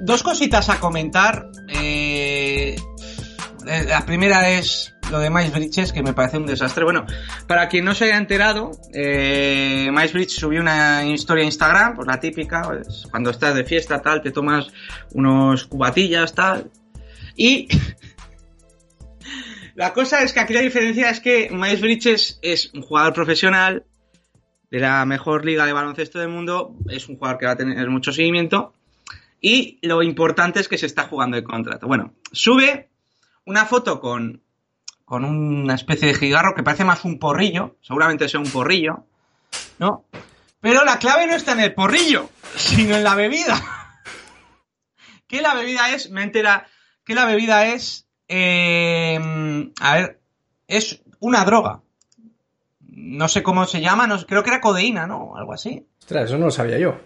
dos cositas a comentar. Eh, la primera es lo de Miles Bridges, que me parece un desastre. Bueno, para quien no se haya enterado, eh, Miles Bridges subió una historia a Instagram, pues la típica, pues, cuando estás de fiesta, tal, te tomas unos cubatillas, tal. Y la cosa es que aquí la diferencia es que Miles Bridges es un jugador profesional de la mejor liga de baloncesto del mundo, es un jugador que va a tener mucho seguimiento, y lo importante es que se está jugando el contrato. Bueno, sube una foto con, con una especie de cigarro que parece más un porrillo, seguramente sea un porrillo, ¿no? Pero la clave no está en el porrillo, sino en la bebida. ¿Qué la bebida es? Me entera que la bebida es, eh, a ver, es una droga. No sé cómo se llama, no, creo que era codeína, ¿no? Algo así. Ostras, eso no lo sabía yo.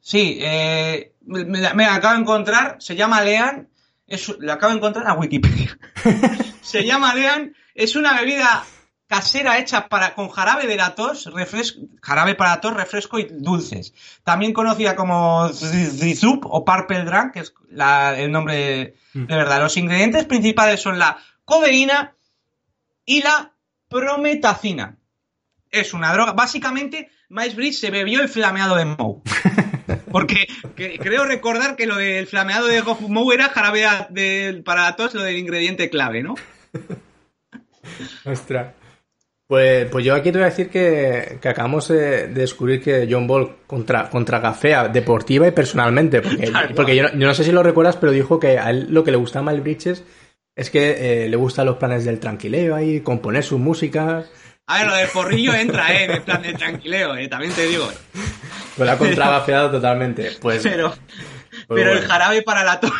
Sí, eh, me, me acabo de encontrar, se llama Lean, es, lo acabo de encontrar a Wikipedia. Se llama Lean, es una bebida casera hecha para, con jarabe de la tos, refresco, jarabe para tos, refresco y dulces. También conocida como Zizoup o Purple Drunk, que es la, el nombre de, de verdad. Los ingredientes principales son la codeína y la prometacina. Es una droga. Básicamente, Miles Bridges se bebió el flameado de Moe. Porque que, creo recordar que lo del flameado de Moe era jarabe de, para todos, lo del ingrediente clave, ¿no? Ostras. Pues, pues yo aquí te voy a decir que, que acabamos de descubrir que John Wall contra, contra gafea deportiva y personalmente. Porque, porque yo, yo no sé si lo recuerdas, pero dijo que a él lo que le gustaba a Miles Bridges es que eh, le gustan los planes del tranquileo ahí, componer sus músicas. A ver, lo del porrillo entra, ¿eh? En el plan del tranquileo, ¿eh? También te digo. Pues la contragafeado totalmente. Pues, pero pues pero bueno. El jarabe para la tos.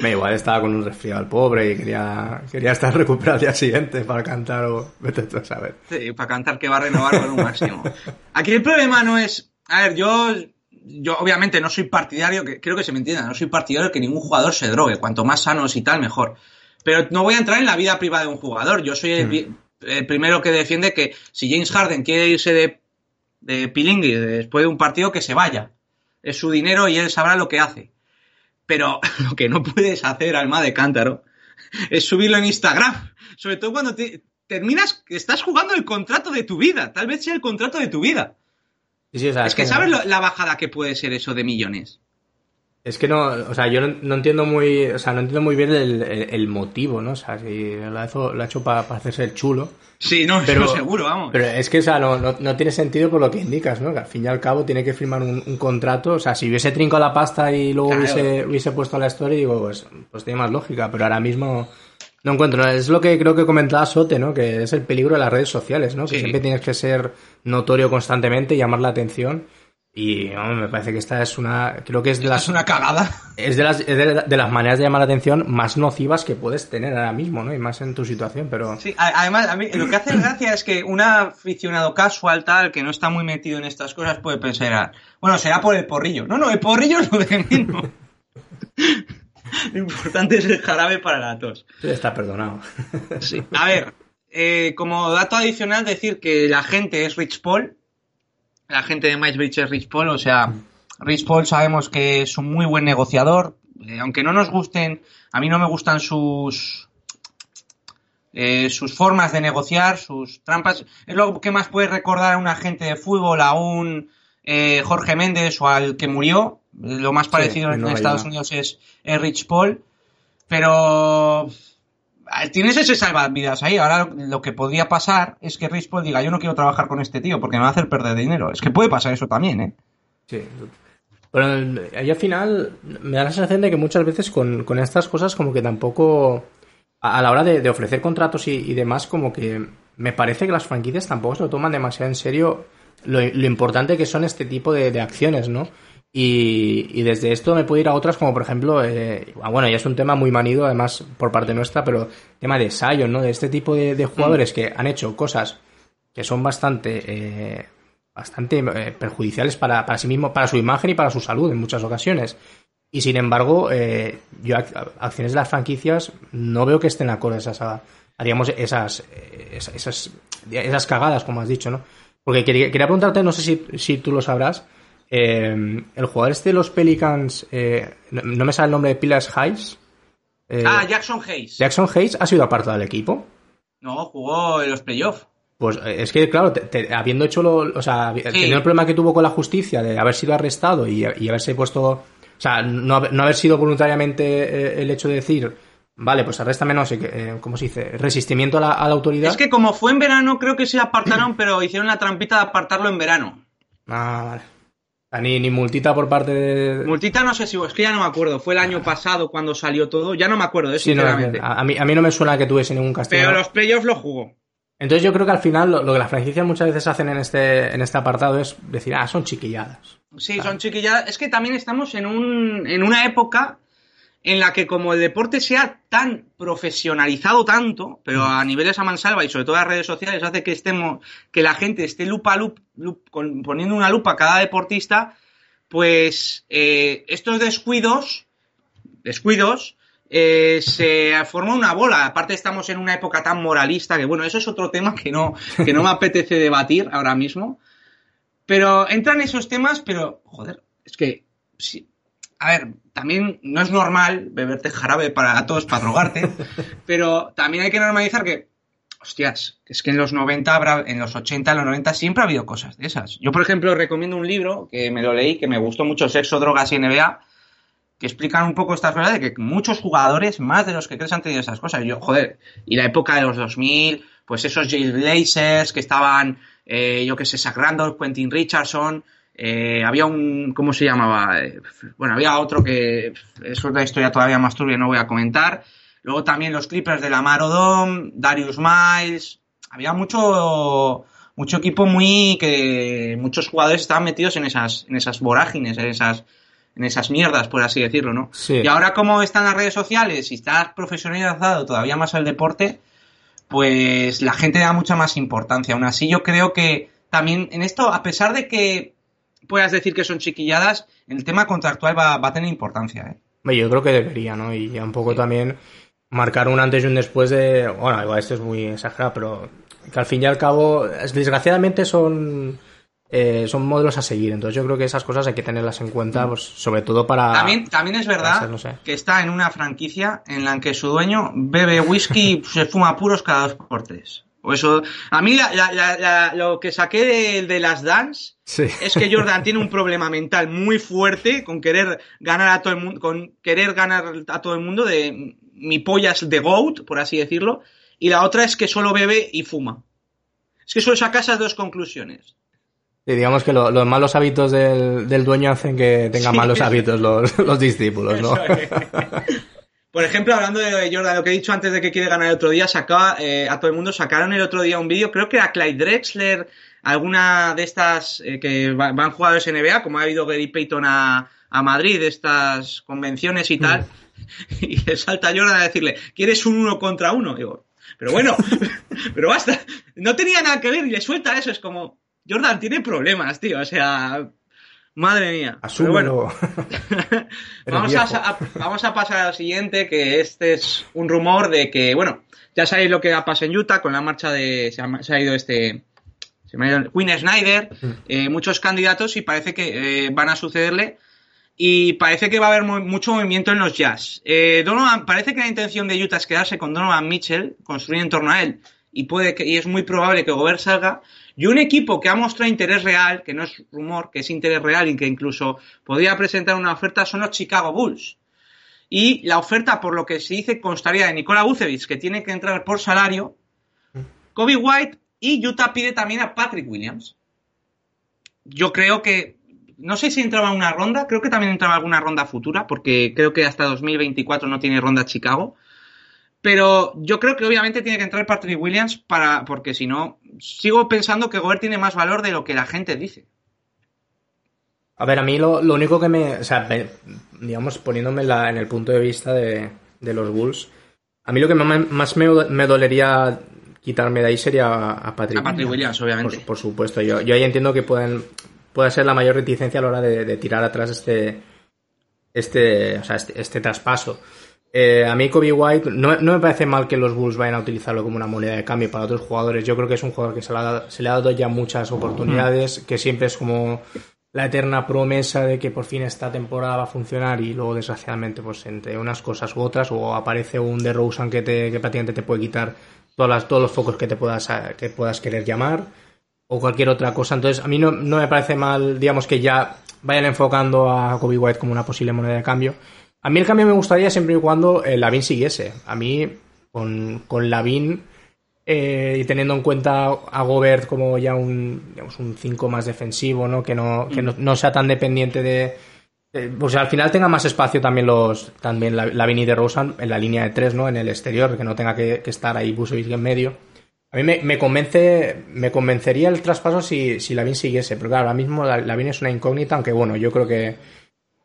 Me igual estaba con un resfriado al pobre y quería, quería estar recuperado al día siguiente para cantar o... Vete tú a saber. Sí, para cantar que va a renovar con un máximo. Aquí el problema no es... A ver, yo... Yo obviamente no soy partidario, que, creo que se me entienda, no soy partidario que ningún jugador se drogue, cuanto más sanos y tal mejor, pero no voy a entrar en la vida privada de un jugador. Yo soy el, mm. el primero que defiende que si James Harden quiere irse de, de pilingui después de un partido, que se vaya, es su dinero y él sabrá lo que hace, pero lo que no puedes hacer, alma de cántaro, es subirlo en Instagram, sobre todo cuando te, terminas, estás jugando el contrato de tu vida, tal vez sea el contrato de tu vida. Sí, sí, o sea, es que, que sabes lo, la bajada que puede ser eso de millones. Es que no, o sea, yo no, no entiendo muy, o sea, no entiendo muy bien el, el, el motivo, ¿no? O sea, si lo ha hecho, lo ha hecho para pa hacerse el chulo. Sí, no, pero no, seguro, vamos. Pero es que, o sea, no, no, no tiene sentido por lo que indicas, ¿no? Que al fin y al cabo tiene que firmar un, un contrato. O sea, si hubiese trincado la pasta y luego claro. hubiese, hubiese puesto la historia, digo, pues, pues tiene más lógica, pero ahora mismo no encuentro, ¿no? Es lo que creo que comentaba Sote, ¿no? Que es el peligro de las redes sociales, ¿no? Sí. Que siempre tienes que ser notorio constantemente, llamar la atención. Y hombre, me parece que esta es una... Creo que es de esta las... Es una cagada. Es de las, de, de las maneras de llamar la atención más nocivas que puedes tener ahora mismo, ¿no? Y más en tu situación, pero... Sí, además, a mí lo que hace gracia es que un aficionado casual tal, que no está muy metido en estas cosas, puede pensar, bueno, será por el porrillo. No, no, el porrillo es lo de menos. Lo importante es el jarabe para la tos. Sí, está perdonado. Sí. A ver, eh, como dato adicional, decir que la gente es Rich Paul. La gente de Miles Bridges es Rich Paul. O sea, Rich Paul sabemos que es un muy buen negociador. Eh, aunque no nos gusten, a mí no me gustan sus, eh, sus formas de negociar, sus trampas. Es lo que más puedes recordar a un agente de fútbol, a un eh, Jorge Méndez o al que murió. Lo más parecido sí, en Estados Unidos es, es Rich Paul, pero tienes ese salvavidas ahí. Ahora lo, lo que podría pasar es que Rich Paul diga, yo no quiero trabajar con este tío porque me va a hacer perder dinero. Es que puede pasar eso también, ¿eh? Sí. Bueno, yo al final me da la sensación de que muchas veces con, con estas cosas como que tampoco... A, a la hora de, de ofrecer contratos y, y demás, como que me parece que las franquicias tampoco se lo toman demasiado en serio lo, lo importante que son este tipo de, de acciones, ¿no? Y, y desde esto me puedo ir a otras como por ejemplo, eh, bueno, ya es un tema muy manido además por parte nuestra, pero tema de Zion, ¿no? De este tipo de, de jugadores mm. que han hecho cosas que son bastante eh, bastante eh, perjudiciales para, para sí mismo, para su imagen y para su salud en muchas ocasiones, y sin embargo eh, yo acciones de las franquicias no veo que estén acordes a esa, a, digamos, esas, esas, esas esas cagadas como has dicho, ¿no? Porque quería, quería preguntarte, no sé si, si tú lo sabrás. Eh, el jugador este de los Pelicans, eh, no, no me sale el nombre de Pilas Hayes. Eh, ah, Jackson Hayes. Jackson Hayes ha sido apartado del equipo. No, jugó en los playoffs. Pues es que, claro, te, te, habiendo hecho lo, o sea, sí. teniendo el problema que tuvo con la justicia de haber sido arrestado y, y haberse puesto, o sea, no, no haber sido voluntariamente eh, el hecho de decir, vale, pues arréstame, no sé, eh, ¿cómo se dice? Resistimiento a la, a la autoridad. Es que como fue en verano, creo que se apartaron, pero hicieron la trampita de apartarlo en verano. Ah, vale. Ni, ni multita por parte de... Multita no sé si... Es que ya no me acuerdo. Fue el año pasado cuando salió todo. Ya no me acuerdo, ¿eh? Sí, sinceramente. No, a, mí, a mí no me suena que tuviese ningún castigo. Pero los playoffs lo jugó. Entonces yo creo que al final lo, lo que las franquicias muchas veces hacen en este, en este apartado es decir, ah, son chiquilladas. Sí, claro. Son chiquilladas. Es que también estamos en, un, en una época en la que como el deporte se ha tan profesionalizado tanto, pero a niveles a mansalva y sobre todo las redes sociales, hace que estemos, que la gente esté lupa lup, lup, con, poniendo una lupa a cada deportista, pues eh, estos descuidos, descuidos, eh, se forma una bola. Aparte estamos en una época tan moralista que, bueno, eso es otro tema que no, que no me apetece debatir ahora mismo. Pero entran esos temas, pero, joder, es que... Sí, a ver, también no es normal beberte jarabe para todos para drogarte, pero también hay que normalizar que, hostias, es que en los noventa habrá, en los ochenta, en los noventa siempre ha habido cosas de esas. Yo, por ejemplo, recomiendo un libro que me lo leí, que me gustó mucho, Sexo, Drogas y N B A, que explican un poco estas cosas de que muchos jugadores, más de los que crees, han tenido esas cosas. Yo, joder, y la época de los dos mil, pues esos Blazers que estaban, eh, yo qué sé, Zach Randolph, Quentin Richardson... Eh, había un... ¿Cómo se llamaba? Eh, bueno, había otro que... Es otra historia todavía más turbia, no voy a comentar. Luego también los Clippers de Lamar Odom, Darius Miles... Había mucho mucho equipo muy... que muchos jugadores estaban metidos en esas en esas vorágines, en esas en esas mierdas, por así decirlo, ¿no? Sí. Y ahora como están las redes sociales y está profesionalizado todavía más el deporte, pues la gente da mucha más importancia. Aún así yo creo que también en esto, a pesar de que puedas decir que son chiquilladas, el tema contractual va, va a tener importancia, ¿eh? Yo creo que debería, ¿no? Y ya un poco sí. También marcar un antes y un después de... Bueno, igual esto es muy exagerado, pero que al fin y al cabo, desgraciadamente son eh, son modelos a seguir. Entonces yo creo que esas cosas hay que tenerlas en cuenta, pues, sobre todo para... También, también es verdad ser, no sé. que está en una franquicia en la que su dueño bebe whisky y se fuma puros cada dos por tres. O eso, a mí la, la, la, la, lo que saqué de, de las Dance sí. es que Jordan tiene un problema mental muy fuerte con querer ganar a todo el mundo, con querer ganar a todo el mundo de mi pollas de goat, por así decirlo, y la otra es que solo bebe y fuma. Es que solo saca esas dos conclusiones. Sí, digamos que lo, los malos hábitos del, del dueño hacen que tengan sí. malos hábitos los, los discípulos, ¿no? Por ejemplo, hablando de Jordan, lo que he dicho antes de que quiere ganar el otro día, sacaba, eh, a todo el mundo sacaron el otro día un vídeo, creo que era Clyde Drexler, alguna de estas eh, que van, van jugadores N B A, como ha habido Gary Payton a, a Madrid, estas convenciones y tal, mm. y le salta Jordan a decirle, ¿quieres un uno contra uno? Digo, pero bueno, pero basta, no tenía nada que ver, y le suelta eso, es como, Jordan tiene problemas, tío, o sea... Madre mía. Asúmelo. Bueno, vamos, a, a, vamos a pasar al siguiente, que este es un rumor de que, bueno, ya sabéis lo que ha pasado en Utah con la marcha de... Se ha, se ha ido este... Se me ha ido Quinn Snyder, eh, muchos candidatos y parece que eh, van a sucederle y parece que va a haber muy, mucho movimiento en los Jazz. Eh, Donovan, parece que la intención de Utah es quedarse con Donovan Mitchell, construir en torno a él y, puede que, y es muy probable que Gobert salga. Y un equipo que ha mostrado interés real, que no es rumor, que es interés real y que incluso podría presentar una oferta, son los Chicago Bulls. y la oferta, por lo que se dice, constaría de Nikola Vucevic, que tiene que entrar por salario, Coby White, y Utah pide también a Patrick Williams. Yo creo que, no sé si entraba una ronda, creo que también entraba alguna ronda futura, porque creo que hasta dos mil veinticuatro no tiene ronda Chicago, pero yo creo que obviamente tiene que entrar Patrick Williams, para porque si no, sigo pensando que Gobert tiene más valor de lo que la gente dice. A ver, a mí lo, lo único que me... O sea, me, digamos, poniéndome la, en el punto de vista de, de los Bulls, a mí lo que me, más me, me dolería quitarme de ahí sería a, a Patrick Williams. A Patrick Williams, obviamente. Por, por supuesto. Yo, yo ahí entiendo que pueden, pueda ser la mayor reticencia a la hora de, de tirar atrás este este o sea, este, este traspaso. Eh, a mí Coby White, no, no me parece mal que los Bulls vayan a utilizarlo como una moneda de cambio para otros jugadores. Yo creo que es un jugador que se le ha, se le ha dado ya muchas oportunidades, que siempre es como... la eterna promesa de que por fin esta temporada va a funcionar y luego desgraciadamente pues entre unas cosas u otras o aparece un DeRozan que te que prácticamente te puede quitar todas las, todos los focos que te puedas que puedas querer llamar o cualquier otra cosa. Entonces a mí no, no me parece mal, digamos, que ya vayan enfocando a Coby White como una posible moneda de cambio. A mí el cambio me gustaría siempre y cuando eh, Lavine siguiese. A mí con, con Lavine Eh, y teniendo en cuenta a Gobert como ya un, digamos, un cinco más defensivo, ¿no? Que no, que no, no sea tan dependiente de, de... O sea, al final tenga más espacio también los también Lavine y DeRozan en la línea de tres, ¿no? En el exterior, que no tenga que, que estar ahí Vucevic en medio. A mí me, me convence me convencería el traspaso si, si Lavine siguiese, pero claro, ahora mismo Lavine es una incógnita, aunque bueno, yo creo que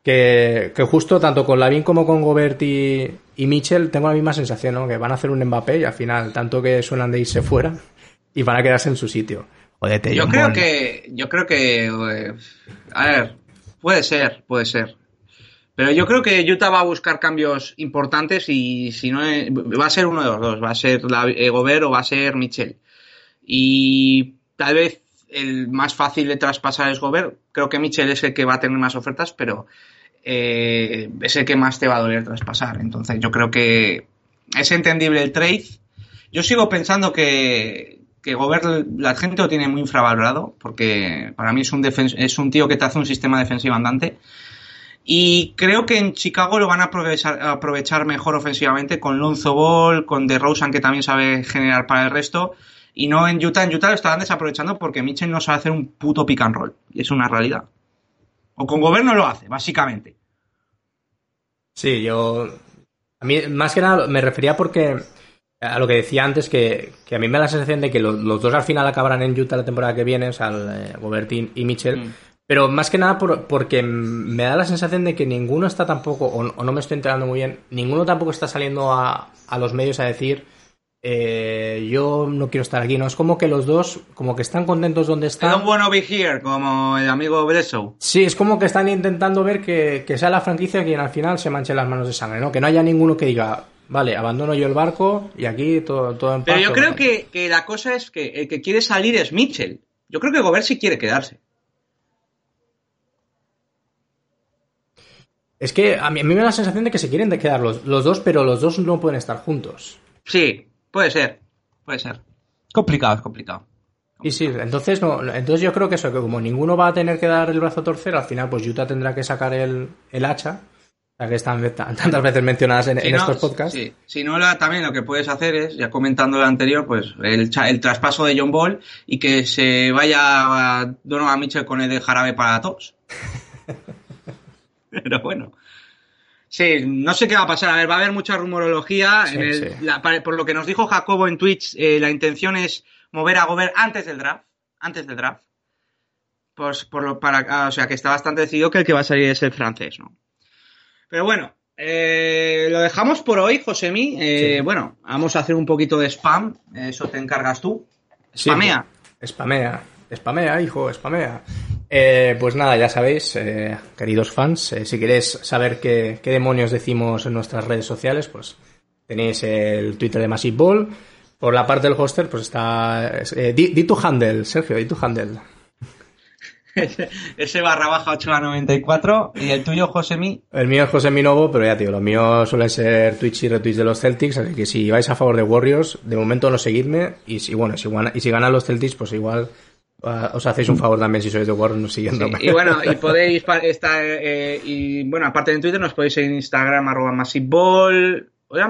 que, que justo tanto con Lavine como con Gobert y, y Mitchell tengo la misma sensación, ¿no? Que van a hacer un Mbappé y al final tanto que suenan de irse fuera y van a quedarse en su sitio. Jodete, yo creo que yo creo que eh, a ver, puede ser, puede ser. Pero yo creo que Utah va a buscar cambios importantes y si no eh, va a ser uno de los dos, va a ser la, eh, Gobert o va a ser Mitchell. Y tal vez el más fácil de traspasar es Gobert. Creo que Mitchell es el que va a tener más ofertas, pero Eh, es el que más te va a doler traspasar. Entonces yo creo que es entendible el trade. Yo sigo pensando que, que Gobert la gente lo tiene muy infravalorado, porque para mí es un, defen- es un tío que te hace un sistema defensivo andante, y creo que en Chicago lo van a aprovechar, a aprovechar mejor ofensivamente con Lonzo Ball, con DeRozan, que también sabe generar para el resto, y no en Utah. En Utah lo estaban desaprovechando porque Mitchell no sabe hacer un puto pick and roll, y es una realidad. O con gobierno lo hace, básicamente. Sí, yo... A mí, más que nada, me refería porque... A lo que decía antes, que, que a mí me da la sensación de que los, los dos al final acabarán en Utah la temporada que viene, o sea, el, eh, Gobert y Mitchell. Mm. Pero más que nada por, porque me da la sensación de que ninguno está tampoco, o, o no me estoy enterando muy bien, ninguno tampoco está saliendo a, a los medios a decir... Eh, yo no quiero estar aquí, ¿no? Es como que los dos, como que están contentos donde están. I don't wanna be here, como el amigo Bresso. Sí, es como que están intentando ver que, que sea la franquicia quien al final se manche las manos de sangre, ¿no? Que no haya ninguno que diga, vale, abandono yo el barco y aquí todo, todo en paz. Pero yo creo que, que la cosa es que el que quiere salir es Mitchell. Yo creo que Gobert sí quiere quedarse. Es que a mí, a mí me da la sensación de que se quieren quedar los, los dos, pero los dos no pueden estar juntos. Sí. Puede ser, puede ser. Complicado, es complicado. Y sí, entonces no, entonces yo creo que eso, que como ninguno va a tener que dar el brazo a torcer, al final pues Utah tendrá que sacar el, el hacha, la que están tantas veces mencionadas en, si en no, estos podcasts. Sí, si no, la, también lo que puedes hacer es, ya comentando lo anterior, pues el, el traspaso de John Ball y que se vaya a Donovan Mitchell con el de jarabe para todos. Pero bueno... Sí, no sé qué va a pasar. A ver, va a haber mucha rumorología. Sí, en el, sí. la, por lo que nos dijo Jacobo en Twitch, eh, la intención es mover a Gobert antes del draft. Antes del draft. Pues por lo, para, ah, o sea, que está bastante decidido que el que va a salir es el francés, ¿no? Pero bueno, eh, lo dejamos por hoy, Josemi. Eh, sí. Bueno, vamos a hacer un poquito de spam. Eso te encargas tú. Spamea. Sí, spamea. Spamea, hijo, spamea. Eh, pues nada, ya sabéis, eh, queridos fans, eh, si queréis saber qué, qué demonios decimos en nuestras redes sociales, pues tenéis el Twitter de Masipball. Por la parte del hoster, pues está... Eh, di, di tu handle, Sergio, di tu handle. Ese barra baja ocho noventa y cuatro. ¿Y el tuyo, Josemi? El mío es Josemi Novo, pero ya, tío, los míos suelen ser Twitch y retweets de los Celtics, así que si vais a favor de Warriors, de momento no seguidme, y si, bueno, si, y si ganan los Celtics, pues igual... Uh, os hacéis un favor también si sois de Warriors siguiéndome. Sí, y bueno, y podéis estar, eh, y bueno, aparte de Twitter nos podéis seguir en Instagram, arroba Masipball, sí,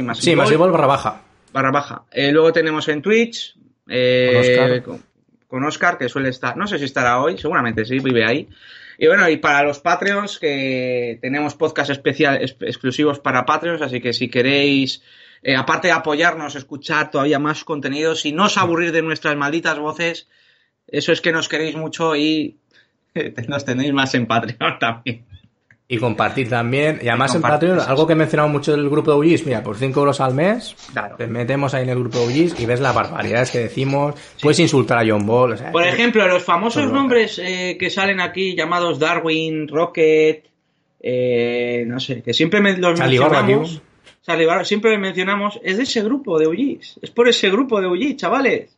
Masipball, sí, Masipball barra baja. Barra baja. Eh, luego tenemos en Twitch, eh, con, Oscar. Con, con Oscar, que suele estar, no sé si estará hoy, seguramente sí, vive ahí. Y bueno, y para los Patreons, que tenemos podcasts especiales, exclusivos para Patreons, así que si queréis, eh, aparte de apoyarnos, escuchar todavía más contenidos y no os aburrir de nuestras malditas voces, eso es que nos queréis mucho y nos tenéis más en Patreon también. Y compartir también. Y además y en Patreon, algo que he mencionado mucho del grupo de O Gs, mira, por cinco euros al mes, claro, te metemos ahí en el grupo de O Gs y ves las barbaridades que decimos. Sí. Puedes insultar a John Ball. O sea, por ejemplo, los famosos todo nombres eh, que salen aquí, llamados Darwin, Rocket, eh, no sé, que siempre me, los Charlie mencionamos. Charlie Barba, siempre mencionamos, es de ese grupo de O Gs. Es por ese grupo de O Gs, chavales.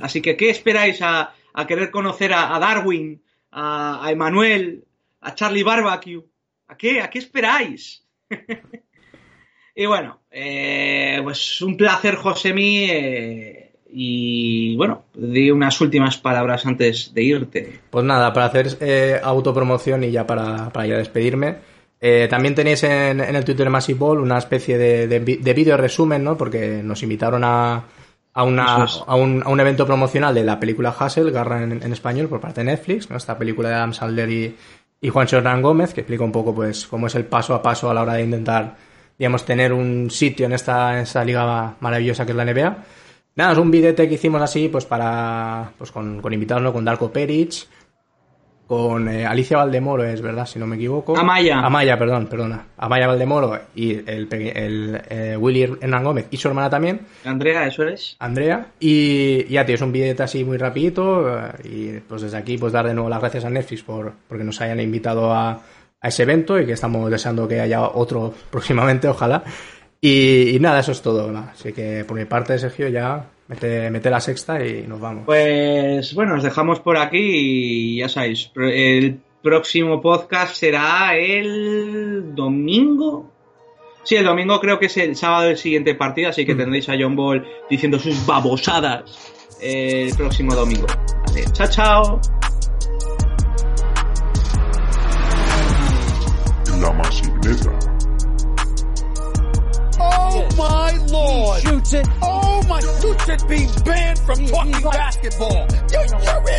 Así que, ¿qué esperáis a, a querer conocer a, a Darwin, a, a Emanuel, a Charlie Barbecue? ¿A qué? ¿A qué esperáis? Y bueno, eh, pues un placer, Josemi. Eh, y bueno, di unas últimas palabras antes de irte. Pues nada, para hacer eh, autopromoción y ya para, para ir a despedirme. Eh, también tenéis en, en el Twitter de Masipball una especie de, de, de vídeo resumen, ¿no? Porque nos invitaron a, a, una, a, un, a un evento promocional de la película Hustle, Garra en, en español, por parte de Netflix, ¿no? Esta película de Adam Sandler y... y Juancho Hernangómez, que explica un poco pues cómo es el paso a paso a la hora de intentar, digamos, tener un sitio en esta, en esta liga maravillosa que es la N B A. Nada, es un videte que hicimos así pues para pues con, con invitados, ¿no? Con Darko Peric, con eh, Alicia Valdemoro, es verdad, si no me equivoco. Amaya. Amaya, perdón, perdona. Amaya Valdemoro y el, el eh, Willy Hernangómez y su hermana también. Andrea, ¿eso eres? Andrea. Y ya, tío, es un billete así muy rapidito y pues desde aquí pues dar de nuevo las gracias a Netflix por porque nos hayan invitado a, a ese evento y que estamos deseando que haya otro próximamente, ojalá. Y, y nada, eso es todo, ¿no? Así que por mi parte, Sergio, ya... Mete, mete la sexta y nos vamos. Pues bueno, os dejamos por aquí y ya sabéis, el próximo podcast será el domingo. Sí, el domingo creo que es el sábado del siguiente partido, así que mm. tendréis a John Ball diciendo sus babosadas el próximo domingo. Vale, chao, chao. La Masivineta. Oh my lord! He shoots it. Oh my! You should be banned from talking basketball. You, you're